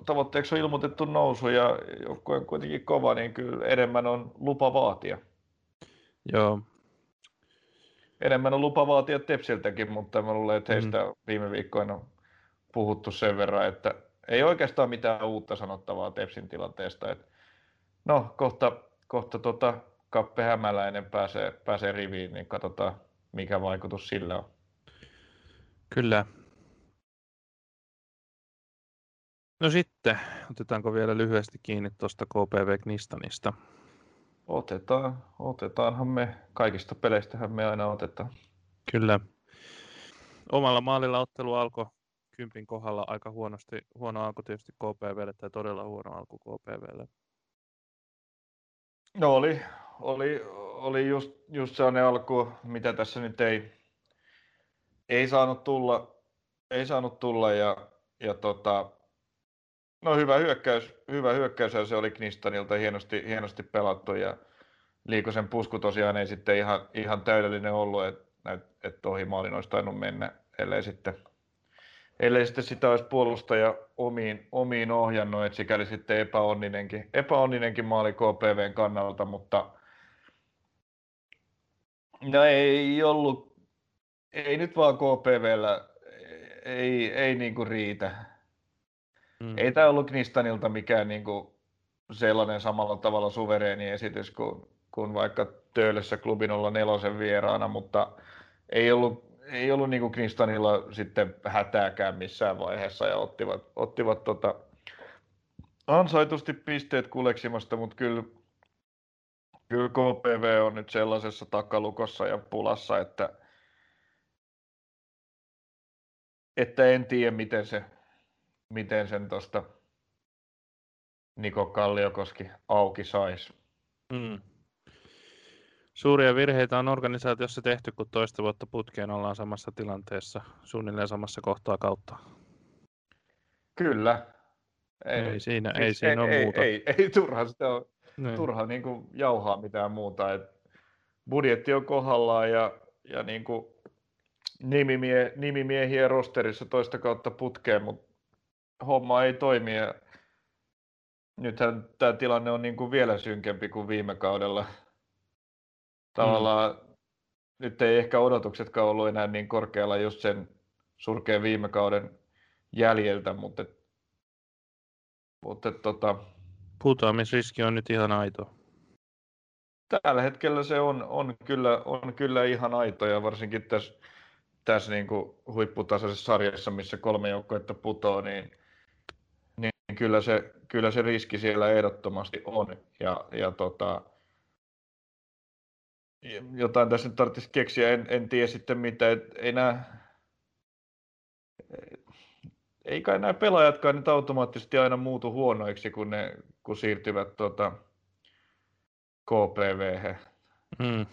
tavoitteeksi on ilmoitettu nousu ja joukkue on kuitenkin kova, niin kyllä enemmän on lupa vaatia. Joo. Enemmän on lupa vaatia Tepsiltäkin, mutta mä luulen, että heistä mm. viime viikkoina on puhuttu sen verran, että, ei oikeastaan mitään uutta sanottavaa Tepsin tilanteesta. Et no, kohta, kohta tota Kappe Hämäläinen pääsee, pääsee riviin, niin katsotaan, mikä vaikutus sillä on. Kyllä. No sitten, otetaanko vielä lyhyesti kiinni tuosta K P V Gnistanista? Otetaan, otetaanhan me. Kaikista peleistähän me aina otetaan. Kyllä. Omalla maalilla ottelu alkoi kympin kohdalla aika huonosti. Huono alku tietysti K P V:lle tai todella huono alku K P V:lle. No oli, oli, oli just, just sellainen alku, mitä tässä nyt ei, ei saanut tulla. Ei saanut tulla ja, ja tota, no hyvä hyökkäys, hyvä hyökkäys ja se oli Gnistanilta hienosti, hienosti pelattu ja Liikosen pusku tosiaan ei sitten ihan, ihan täydellinen ollut, että et ohi maalin olisi tainnut mennä, ellei sitten, ellei sitten sitä olisi puolustaja omiin, omiin ohjannut, että sikäli sitten epäonninenkin, epäonninenkin maali K P V:n kannalta, mutta no ei ollut, ei nyt vaan K P V:llä, ei, ei niinku riitä. Mm. Ei tämä ollut Gnistanilta mikään niinku sellainen samalla tavalla suvereeni esitys kuin, kuin vaikka Töölössä Klubi nolla neljä vieraana, mutta ei ollut, ei ollut niinku Gnistanilla sitten hätääkään missään vaiheessa ja ottivat, ottivat tota ansaitusti pisteet kuleksimasta, mutta kyllä, kyllä K P V on nyt sellaisessa takalukossa ja pulassa, että, että en tiedä miten se... miten sen tuosta Niko Kalliokoski auki saisi. Mm. Suuria virheitä on organisaatiossa tehty, kun toista vuotta putkeen ollaan samassa tilanteessa, suunnilleen samassa kohtaa kautta. Kyllä. Ei, ei siinä, ei, ei siinä ei, ole ei, muuta. Ei, ei, ei turha, sitä on, turha niin kuin jauhaa mitään muuta. Et budjetti on kohdallaan ja, ja niin kuin nimimie, nimimiehiä rosterissa toista kautta putkeen, mutta homma ei toimi ja nythän tämä tilanne on niin kuin vielä synkempi kuin viime kaudella. Tavallaan mm. nyt ei ehkä odotuksetkaan ollut enää niin korkealla just sen surkean viime kauden jäljeltä, mutta, mutta tota, putoamisriski on nyt ihan aito. Tällä hetkellä se on, on, kyllä, on kyllä ihan aito ja varsinkin tässä, tässä niin kuin huipputasaisessa sarjassa, missä kolme joukkuetta putoo, niin niin kyllä se, kyllä se riski siellä ehdottomasti on. Ja, ja tota, jotain tässä nyt tarvitsisi keksiä, en, en tiedä sitten mitä, et enää, ei kai nämä pelaajatkaan nyt automaattisesti aina muutu huonoiksi, kun ne kun siirtyvät tota, K P V:hen. Mm.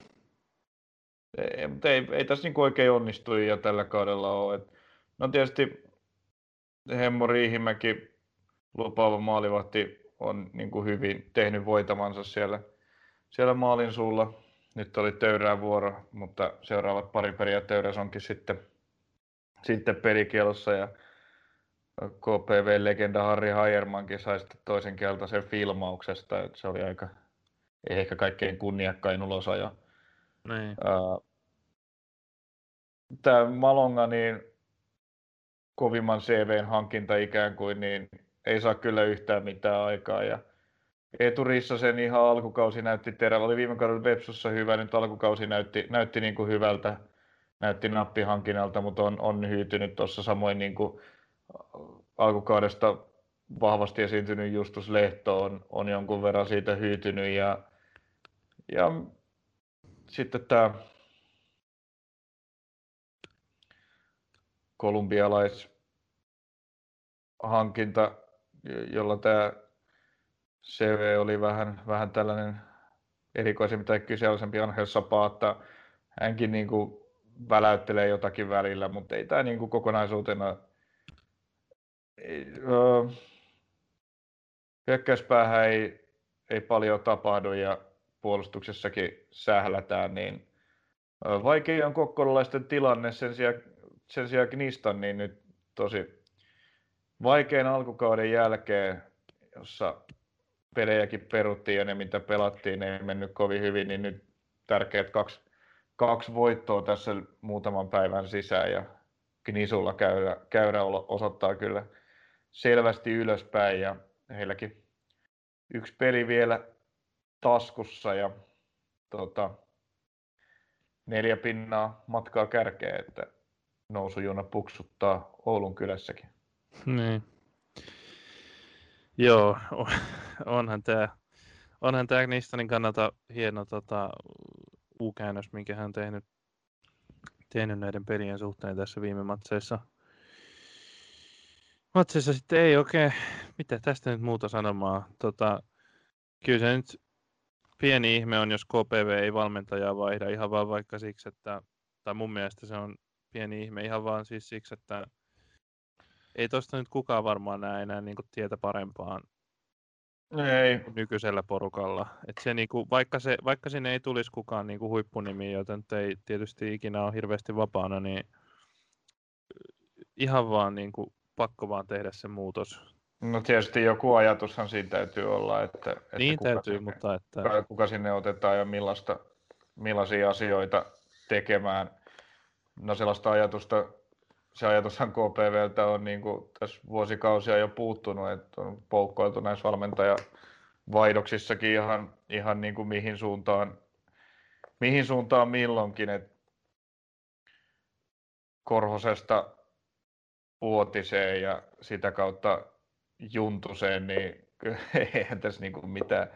Ei, mutta ei, ei tässä niinku oikein onnistujia tällä kaudella ole. Et, no tietysti Hemmo Riihimäki, lupaava maalivahti, on niinku hyvin tehnyt voitamansa siellä, siellä maalin suulla. Nyt oli Töyrään vuoro, mutta seuraavat pari periä Töyräs onkin sitten, sitten pelikielossa. Ja K P V-legenda Harri Hajermankin sai sitten toisen keltaisen filmauksesta. Et se oli aika, ei ehkä kaikkein kunniakkain ulosajo. Niin. Tämä Malonga, niin kovimman C V:n hankinta ikään kuin, niin ei saa kyllä yhtään mitään aikaa. Ja Eetu Rissasen ihan alkukausi näytti terävä, oli viime kaudella Vepsussa hyvä, nyt alkukausi näytti, näytti niin kuin hyvältä, näytti nappihankinnalta, mutta on, on hyytynyt tuossa samoin niin kuin alkukaudesta vahvasti esiintynyt Justus Lehto on, on jonkun verran siitä hyytynyt ja, ja sitten tämä kolumbialaishankinta, jolla tämä C V oli vähän, vähän tällainen erikoisempi tai kyseisempi Angel Zapata. Hänkin niin kuin väläyttelee jotakin välillä, mutta ei tämä niin kuin kokonaisuutena. Hyökkäyspäähän ei, ei paljon tapahdu ja puolustuksessakin sählätään, niin vaikea on kokkolalaisten tilanne, sen sijaan, sen sijaan Gnistan, niin nyt tosi vaikean alkukauden jälkeen, jossa pelejäkin peruttiin ja ne mitä pelattiin, ne ei mennyt kovin hyvin, niin nyt tärkeät kaksi, kaksi voittoa tässä muutaman päivän sisään ja Gnisulla käyrä, käyrä osoittaa kyllä selvästi ylöspäin ja heilläkin yksi peli vielä taskussa ja tota, neljä pinnaa matkaa kärkeä, että nousujuna puksuttaa Oulun kylässäkin. Niin. Joo, onhan tämä onhan tää Gnistanin kannalta hieno tota, u-käännös, minkä hän on tehnyt, tehnyt näiden pelien suhteen tässä viime matseissa. Matseissa sitten ei oikein, mitä tästä nyt muuta sanomaa. Tota, kyllä se nyt pieni ihme on, jos K P V ei valmentajaa vaihda ihan vaan vaikka siksi, että, tai mun mielestä se on pieni ihme ihan vaan siis siksi, että ei tosta nyt kukaan varmaan näe enää niin kuin tietä parempaan ei. Nykyisellä porukalla. Et se niin kuin, vaikka, se, vaikka sinne ei tulisi kukaan niin kuin huippunimi, joten ei tietysti ikinä ole hirveästi vapaana, niin ihan vaan niin kuin, pakko vaan tehdä se muutos. No tietysti joku ajatushan siinä täytyy olla, että, että, niin kuka, täytyy, sinne, mutta että... kuka sinne otetaan ja millaista, millaisia asioita tekemään. No sellaista ajatusta, se ajatushan K P V:ltä on niin kuin tässä vuosikausia jo puuttunut, että on poukkoiltu näissä valmentajavaihdoksissakin ihan, ihan niin kuin mihin suuntaan, mihin suuntaan milloinkin. Et Korhosesta Puotiseen ja sitä kautta Juntuseen, niin eihän tässä niin kuin mitään,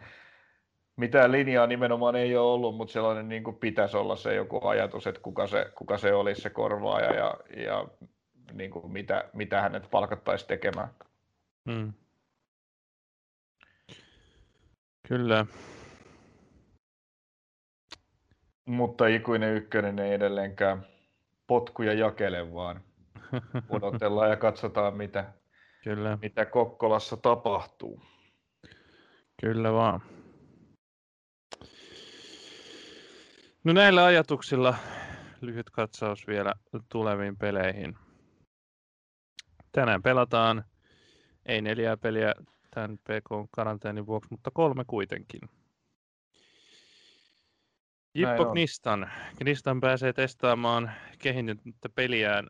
mitään linjaa nimenomaan ei ole ollut, mutta sellainen niin kuin pitäisi olla se joku ajatus, että kuka se, kuka se olisi se korvaaja ja, ja niin kuin mitä, mitä hänet palkattaisiin tekemään. Hmm. Kyllä. Mutta Ikuinen Ykkönen ei edelleenkään potkuja jakele, vaan odotellaan ja katsotaan, mitä, Kyllä. mitä Kokkolassa tapahtuu. Kyllä vaan. No näillä ajatuksilla lyhyt katsaus vielä tuleviin peleihin. Tänään pelataan, ei neljää peliä tämän P K-karanteenin vuoksi, mutta kolme kuitenkin. Jippo Gnistan. Gnistan pääsee testaamaan kehittynyttä peliään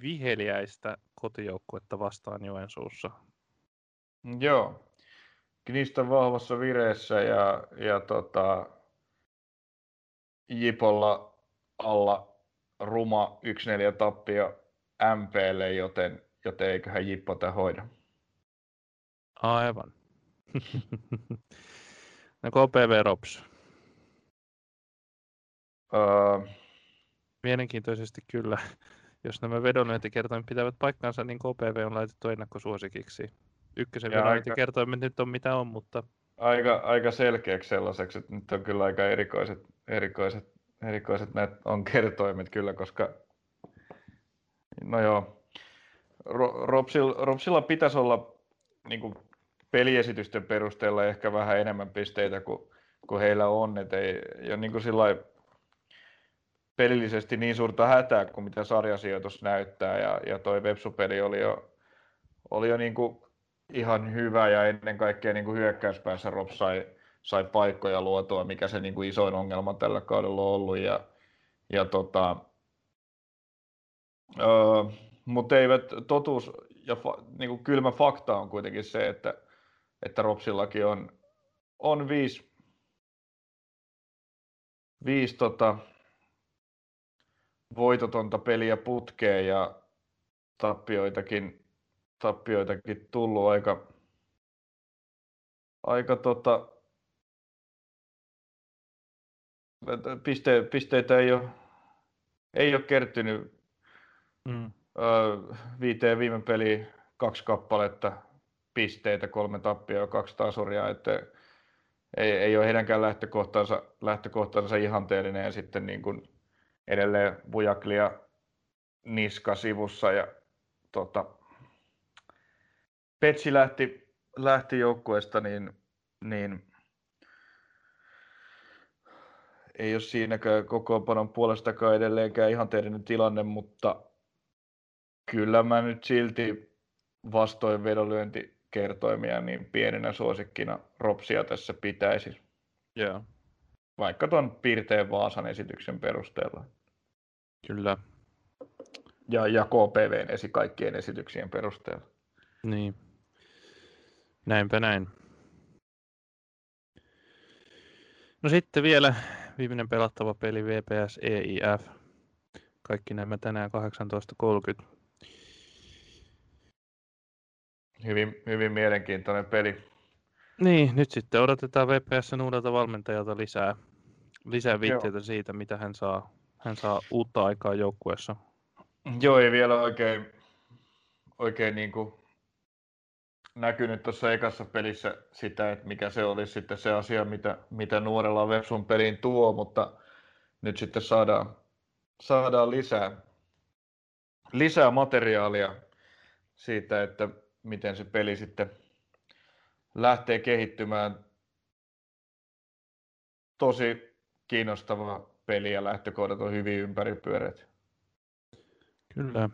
viheliäistä kotijoukkuetta vastaan Joensuussa. Joo. Gnistan vahvassa vireessä ja, ja tota, Jipolla alla ruma yksi neljä tappio M P:lle, joten, joten eiköhän Jippo tämän hoida. Aivan. No K P V ROPS. Öö... Mielenkiintoisesti kyllä. Jos nämä vedonlyöntikertoimet pitävät paikkansa, niin K P V on laitettu ennakkosuosikiksi. Ykkösen vedonlyöntikertoimet nyt on mitä on, mutta... Aika, aika selkeäksi sellaiseksi, että nyt on kyllä aika erikoiset, erikoiset, erikoiset näitä on kertoimet kyllä, koska... No joo, Ropsilla, Ropsilla pitäisi olla niin kuin peliesitysten perusteella ehkä vähän enemmän pisteitä kuin, kuin heillä on, että ei ole niin kuin sillai... pelillisesti niin suurta hätää kuin mitä sarjasijoitus näyttää ja, ja toi Vepsu-peli oli jo, oli jo niin kuin ihan hyvä ja ennen kaikkea niin kuin hyökkäyspäässä ROPS sai, sai paikkoja luotua, mikä se niin kuin isoin ongelma tällä kaudella on ollut. Ja, ja tota, öö, mutta eivät totuus ja fa, niin kuin kylmä fakta on kuitenkin se, että, että ROPSillakin on, on viisi, viisi tota, voitotonta peliä putkeen ja tappioitakin, tappioitakin tullut aika, aika tota, piste, pisteitä ei ole, ei ole kertynyt mm. öö, viiteen viime peliin kaksi kappaletta pisteitä, kolme tappioa ja kaksi tasuria, että ei, ei ole heidänkään lähtökohtansa, lähtökohtansa ihanteellinen ja sitten niin kuin edelleen Bujaklia niska sivussa ja tota, Petsi lähti, lähti joukkueesta, niin, niin ei ole siinäkään kokoonpanon puolestakaan edelleenkään ihan teidän tilanne, mutta kyllä mä nyt silti vastoin vedonlyöntikertoimia niin pienenä suosikkina ROPSia tässä pitäisi. Yeah. Vaikka tuon Pirteen Vaasan esityksen perusteella. Kyllä. Ja, ja K P V:n esi kaikkien esityksien perusteella. Niin. Näinpä näin. No sitten vielä viimeinen pelattava peli V P S E I F. Kaikki nämä tänään kahdeksantoista kolmekymmentä. Hyvin, hyvin mielenkiintoinen peli. Niin, nyt sitten odotetaan V P S:n uudelta valmentajalta lisää, lisää viitteitä siitä, mitä hän saa, hän saa uutta aikaa joukkueessa. Joo, ei vielä oikein, oikein niin kuin näkynyt tuossa ekassa pelissä sitä, että mikä se olisi sitten se asia, mitä, mitä Nuorela Vepsun peliin tuo, mutta nyt sitten saadaan, saadaan lisää, lisää materiaalia siitä, että miten se peli sitten lähtee kehittymään. Tosi kiinnostava peli ja lähtökohdat on hyvin ympäripyöreät. Kyllä.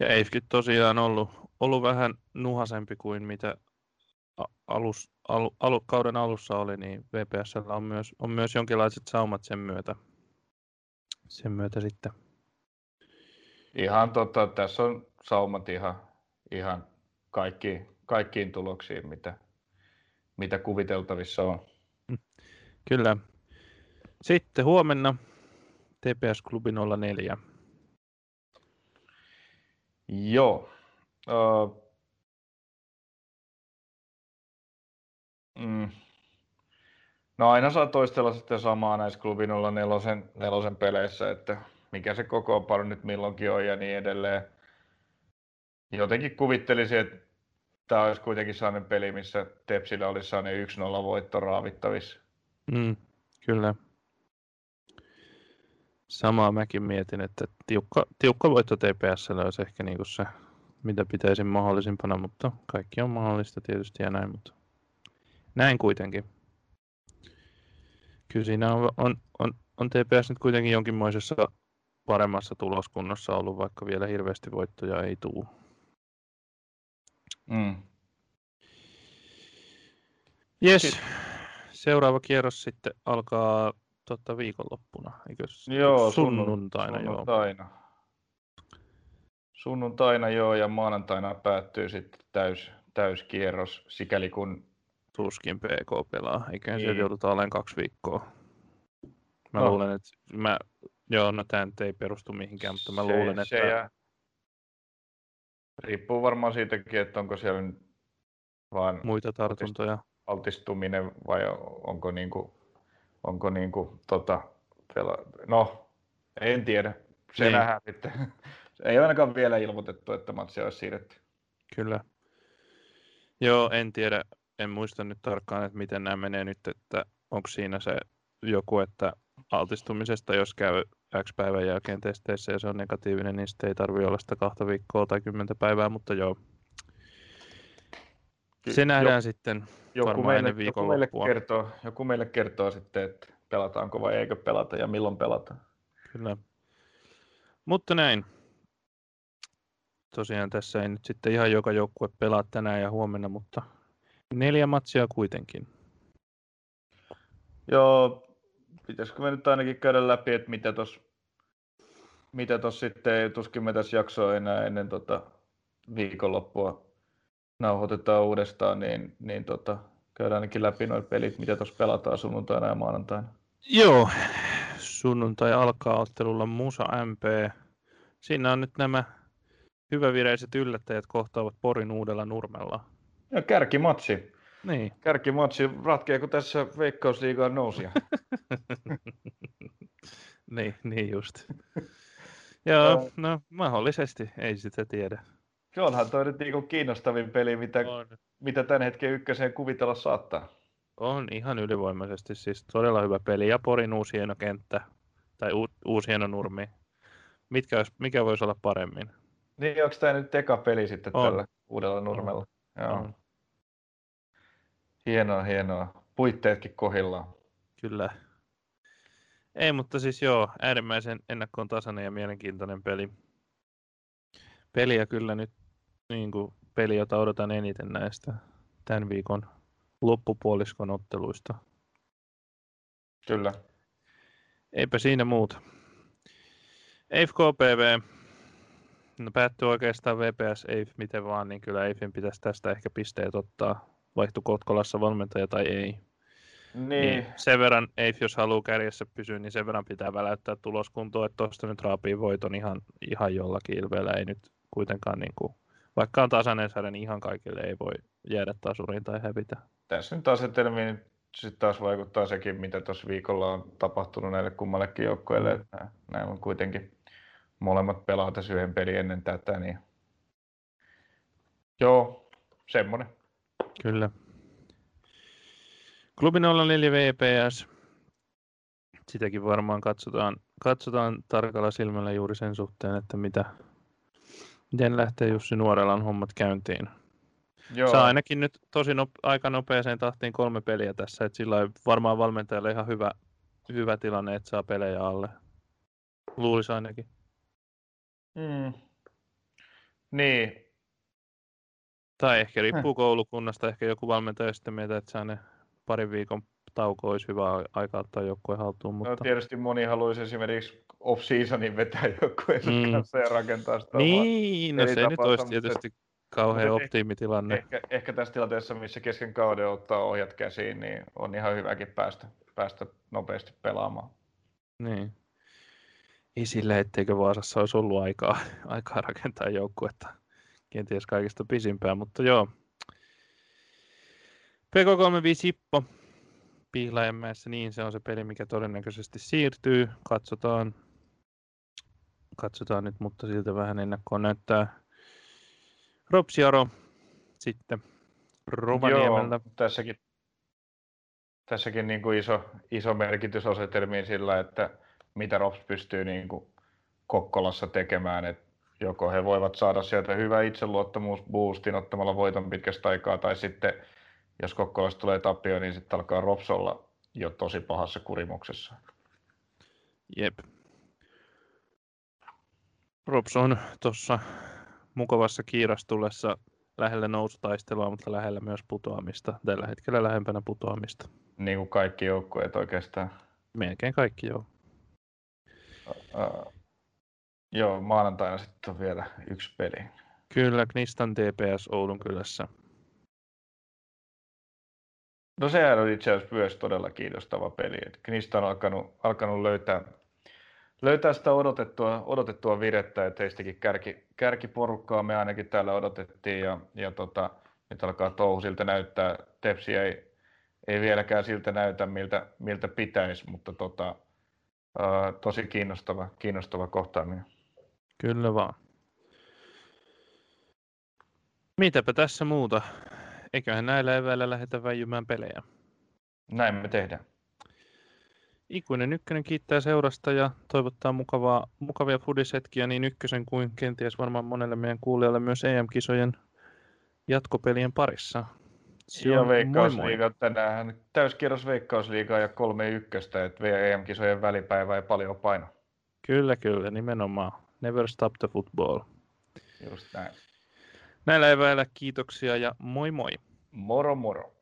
Ja E I F:kin tosiaan ollut, ollut vähän nuhasempi kuin mitä alus, al, al, kauden alussa oli, niin V P S:llä on myös, on myös jonkinlaiset saumat sen myötä, sen myötä sitten. Ihan totta, tässä on saumat ihan, ihan kaikki, kaikkiin tuloksiin, mitä, mitä kuviteltavissa on. Kyllä. Sitten huomenna T P S Klubi nolla neljä. Joo. Uh, mm. No aina saa toistella sitten samaa näissä Klubi nolla neljä nelosen peleissä, että mikä se kokoonpano nyt milloinkin on ja niin edelleen. Jotenkin kuvittelisin, että tämä olisi kuitenkin sellainen peli, missä Tepsillä olisi sellainen yksi nolla voitto raavittavissa. Mm, kyllä. Samaa mäkin mietin, että tiukka, tiukka voitto T P S:llä olisi ehkä niin kuin se, mitä pitäisin mahdollisimpana, mutta kaikki on mahdollista tietysti ja näin, mutta näin kuitenkin. Kyllä siinä on, on, on, on T P S nyt kuitenkin jonkinmoisessa paremmassa tuloskunnossa ollut, vaikka vielä hirveästi voittoja ei tule. Mm. Jes, Sit. seuraava kierros sitten alkaa totta viikonloppuna, eikö joo, sunnuntaina, sunnuntaina joo. Sunnuntaina joo ja maanantaina päättyy sitten täys, täyskierros, sikäli kun tuskin P K pelaa, eiköhän niin. Se joudutaan olemaan kaksi viikkoa. Mä no. luulen, että mä, joo no tää nyt ei perustu mihinkään, mutta mä se, luulen, se että jää. Riippuu varmaan siitäkin, että onko siellä vaan muita tartuntoja, altistuminen vai onko niinku Onko niinku tota pela... no en tiedä. Se niin. Nähdään sitten. Ei ainakaan vielä ilmoitettu, että matsia olisi siirretty. Kyllä. Joo, en tiedä. En muista nyt tarkkaan, että miten nämä menee nyt, että onko siinä se joku, että altistumisesta jos käy X päivän jälkeen testeissä ja se on negatiivinen, niin sitten ei tarvitse olla sitä kahta viikkoa tai kymmentä päivää, mutta joo. Se nähdään jo, sitten varmaan ennen viikonloppua. Joku, joku meille kertoo sitten, että pelataanko vai eikö pelata ja milloin pelata. Kyllä. Mutta näin. Tosiaan tässä ei nyt sitten ihan joka joukkue pelaa tänään ja huomenna, mutta neljä matsia kuitenkin. Joo, pitäisikö me nyt ainakin käydä läpi, että mitä tuossa mitä tos sitten, tuskin me tässä jaksoa enää ennen tota viikonloppua nauhoitetaan uudestaan, niin, niin tota, käydään ainakin läpi nuo pelit, mitä tuossa pelataan sunnuntaina ja maanantaina. Joo, sunnuntai alkaa ottelulla Musa M P. Siinä on nyt nämä hyvävireiset yllättäjät kohtaavat Porin uudella nurmella. Ja kärkimatsi. Niin. Kärkimatsi ratkeeko tässä Veikkausliigan nousia? niin, niin just. Joo, no mahdollisesti, ei sitä tiedä. Se onhan toi nyt niinku kiinnostavin peli, mitä, mitä tämän hetken ykköseen kuvitella saattaa. On ihan ylivoimaisesti, siis todella hyvä peli. Ja Porin uusi hieno kenttä, tai u, uusi hieno nurmi. Mitkä olisi, mikä voisi olla paremmin? Niin, onko tämä nyt eka peli sitten on. Tällä uudella nurmella? On. Joo. On. Hienoa, hienoa. Puitteetkin kohdillaan. Kyllä. Ei, mutta siis joo, äärimmäisen ennakkoon tasainen ja mielenkiintoinen peli. Peliä kyllä nyt, niin kuin peli, jota odotan eniten näistä tämän viikon loppupuoliskon otteluista. Kyllä. Eipä siinä muuta. E I F K P V, No päättyy oikeastaan V P S E I F miten vaan, niin kyllä E I Fin pitäisi tästä ehkä pisteet ottaa, vaihtui Kotkolassa valmentaja tai ei. Niin. Niin sen verran E I F, jos haluaa kärjessä pysyä, niin sen verran pitää väläyttää tuloskuntoon, että tuosta nyt raapii voiton ihan, ihan jollakin ilveellä. Ei nyt kuitenkaan, niin kuin, vaikka on tasainen sarja, niin ihan kaikille ei voi jäädä tasuriin tai hävitä. Tässä nyt asetelmiin sitten taas vaikuttaa sekin, mitä tuossa viikolla on tapahtunut näille kummallekin joukkueelle. Nämä on kuitenkin molemmat pelaa tässä yhden pelin ennen tätä, niin joo, semmoinen. Kyllä. Klubi nolla neljä V P S. Sitäkin varmaan katsotaan, katsotaan tarkalla silmällä juuri sen suhteen, että mitä, miten lähtee Jussi Nuorelan hommat käyntiin. Joo. Saa ainakin nyt tosi nope, aika nopeaseen tahtiin kolme peliä tässä, että sillä on varmaan valmentajalle ihan hyvä, hyvä tilanne, että saa pelejä alle. Luulisi ainakin. Mm. Niin. Tai ehkä riippuu eh. koulukunnasta, ehkä joku valmentaja sitten miettää, että saa ne parin viikon tauko olisi hyvä aika ottaa joukkueen haltuun. Mutta... No, tietysti moni haluaisi esimerkiksi off-seasonin vetää joukkueen mm. kanssa ja rakentaa sitä. Niin, no se ei nyt olisi tietysti kauhean optiimitilanne. Ehkä, ehkä tässä tilanteessa, missä kesken kauden ottaa ohjat käsiin, niin on ihan hyväkin päästä, päästä nopeasti pelaamaan. Niin. Ei sillä, etteikö Vaasassa olisi ollut aikaa, aikaa rakentaa joukkuetta. Kenties kaikista pisimpään, mutta joo. P K kolmekymmentäviisi Jippo Pihlajanmäessä, niin se on se peli, mikä todennäköisesti siirtyy. Katsotaan, Katsotaan nyt, mutta siltä vähän ennakkoon näyttää ROPS Jaro sitten Rovaniemellä. Joo, tässäkin, tässäkin niin kuin iso, iso merkitys asetelmiin sillä, että mitä ROPS pystyy niin kuin Kokkolassa tekemään. Et joko he voivat saada sieltä hyvä itseluottamusboostin ottamalla voiton pitkästä aikaa, tai sitten jos Kokkolasta tulee tappio, niin sitten alkaa ROPS olla jo tosi pahassa kurimuksessa. Jep. ROPS on tuossa mukavassa kiirastulessa lähellä nousutaistelua, mutta lähellä myös putoamista. Tällä hetkellä lähempänä putoamista. Niin kuin kaikki joukkueet oikeastaan. Melkein kaikki, joo. Uh, joo, maanantaina sitten on vielä yksi peli. Kyllä, Gnistan T P S Oulunkylässä. No sehän on itse asiassa myös todella kiinnostava peli. Gnista on alkanut, alkanut löytää, löytää sitä odotettua, odotettua virettä, että heistäkin kärki, kärkiporukkaa me ainakin täällä odotettiin ja, ja tota, nyt alkaa touhu siltä näyttää. Tepsi ei, ei vieläkään siltä näytä, miltä, miltä pitäisi, mutta tota, ää, tosi kiinnostava, kiinnostava kohtaaminen. Kyllä vaan. Mitäpä tässä muuta? Eiköhän näillä eväillä lähdetä väijymään pelejä. Näin me tehdään. Ikuinen Ykkönen kiittää seurasta ja toivottaa mukavaa, mukavia fudisetkiä niin Ykkösen kuin kenties varmaan monelle meidän kuulijalle myös E M-kisojen jatkopelien parissa. Se ja Veikkausliiga tänään. Täyskierros Veikkausliigaa ja kolme ykköstä, että E M-kisojen välipäivä ei paljon paino. Kyllä, kyllä, nimenomaan. Never stop the football. Just näin. Näillä eväillä kiitoksia ja moi moi. Moro moro.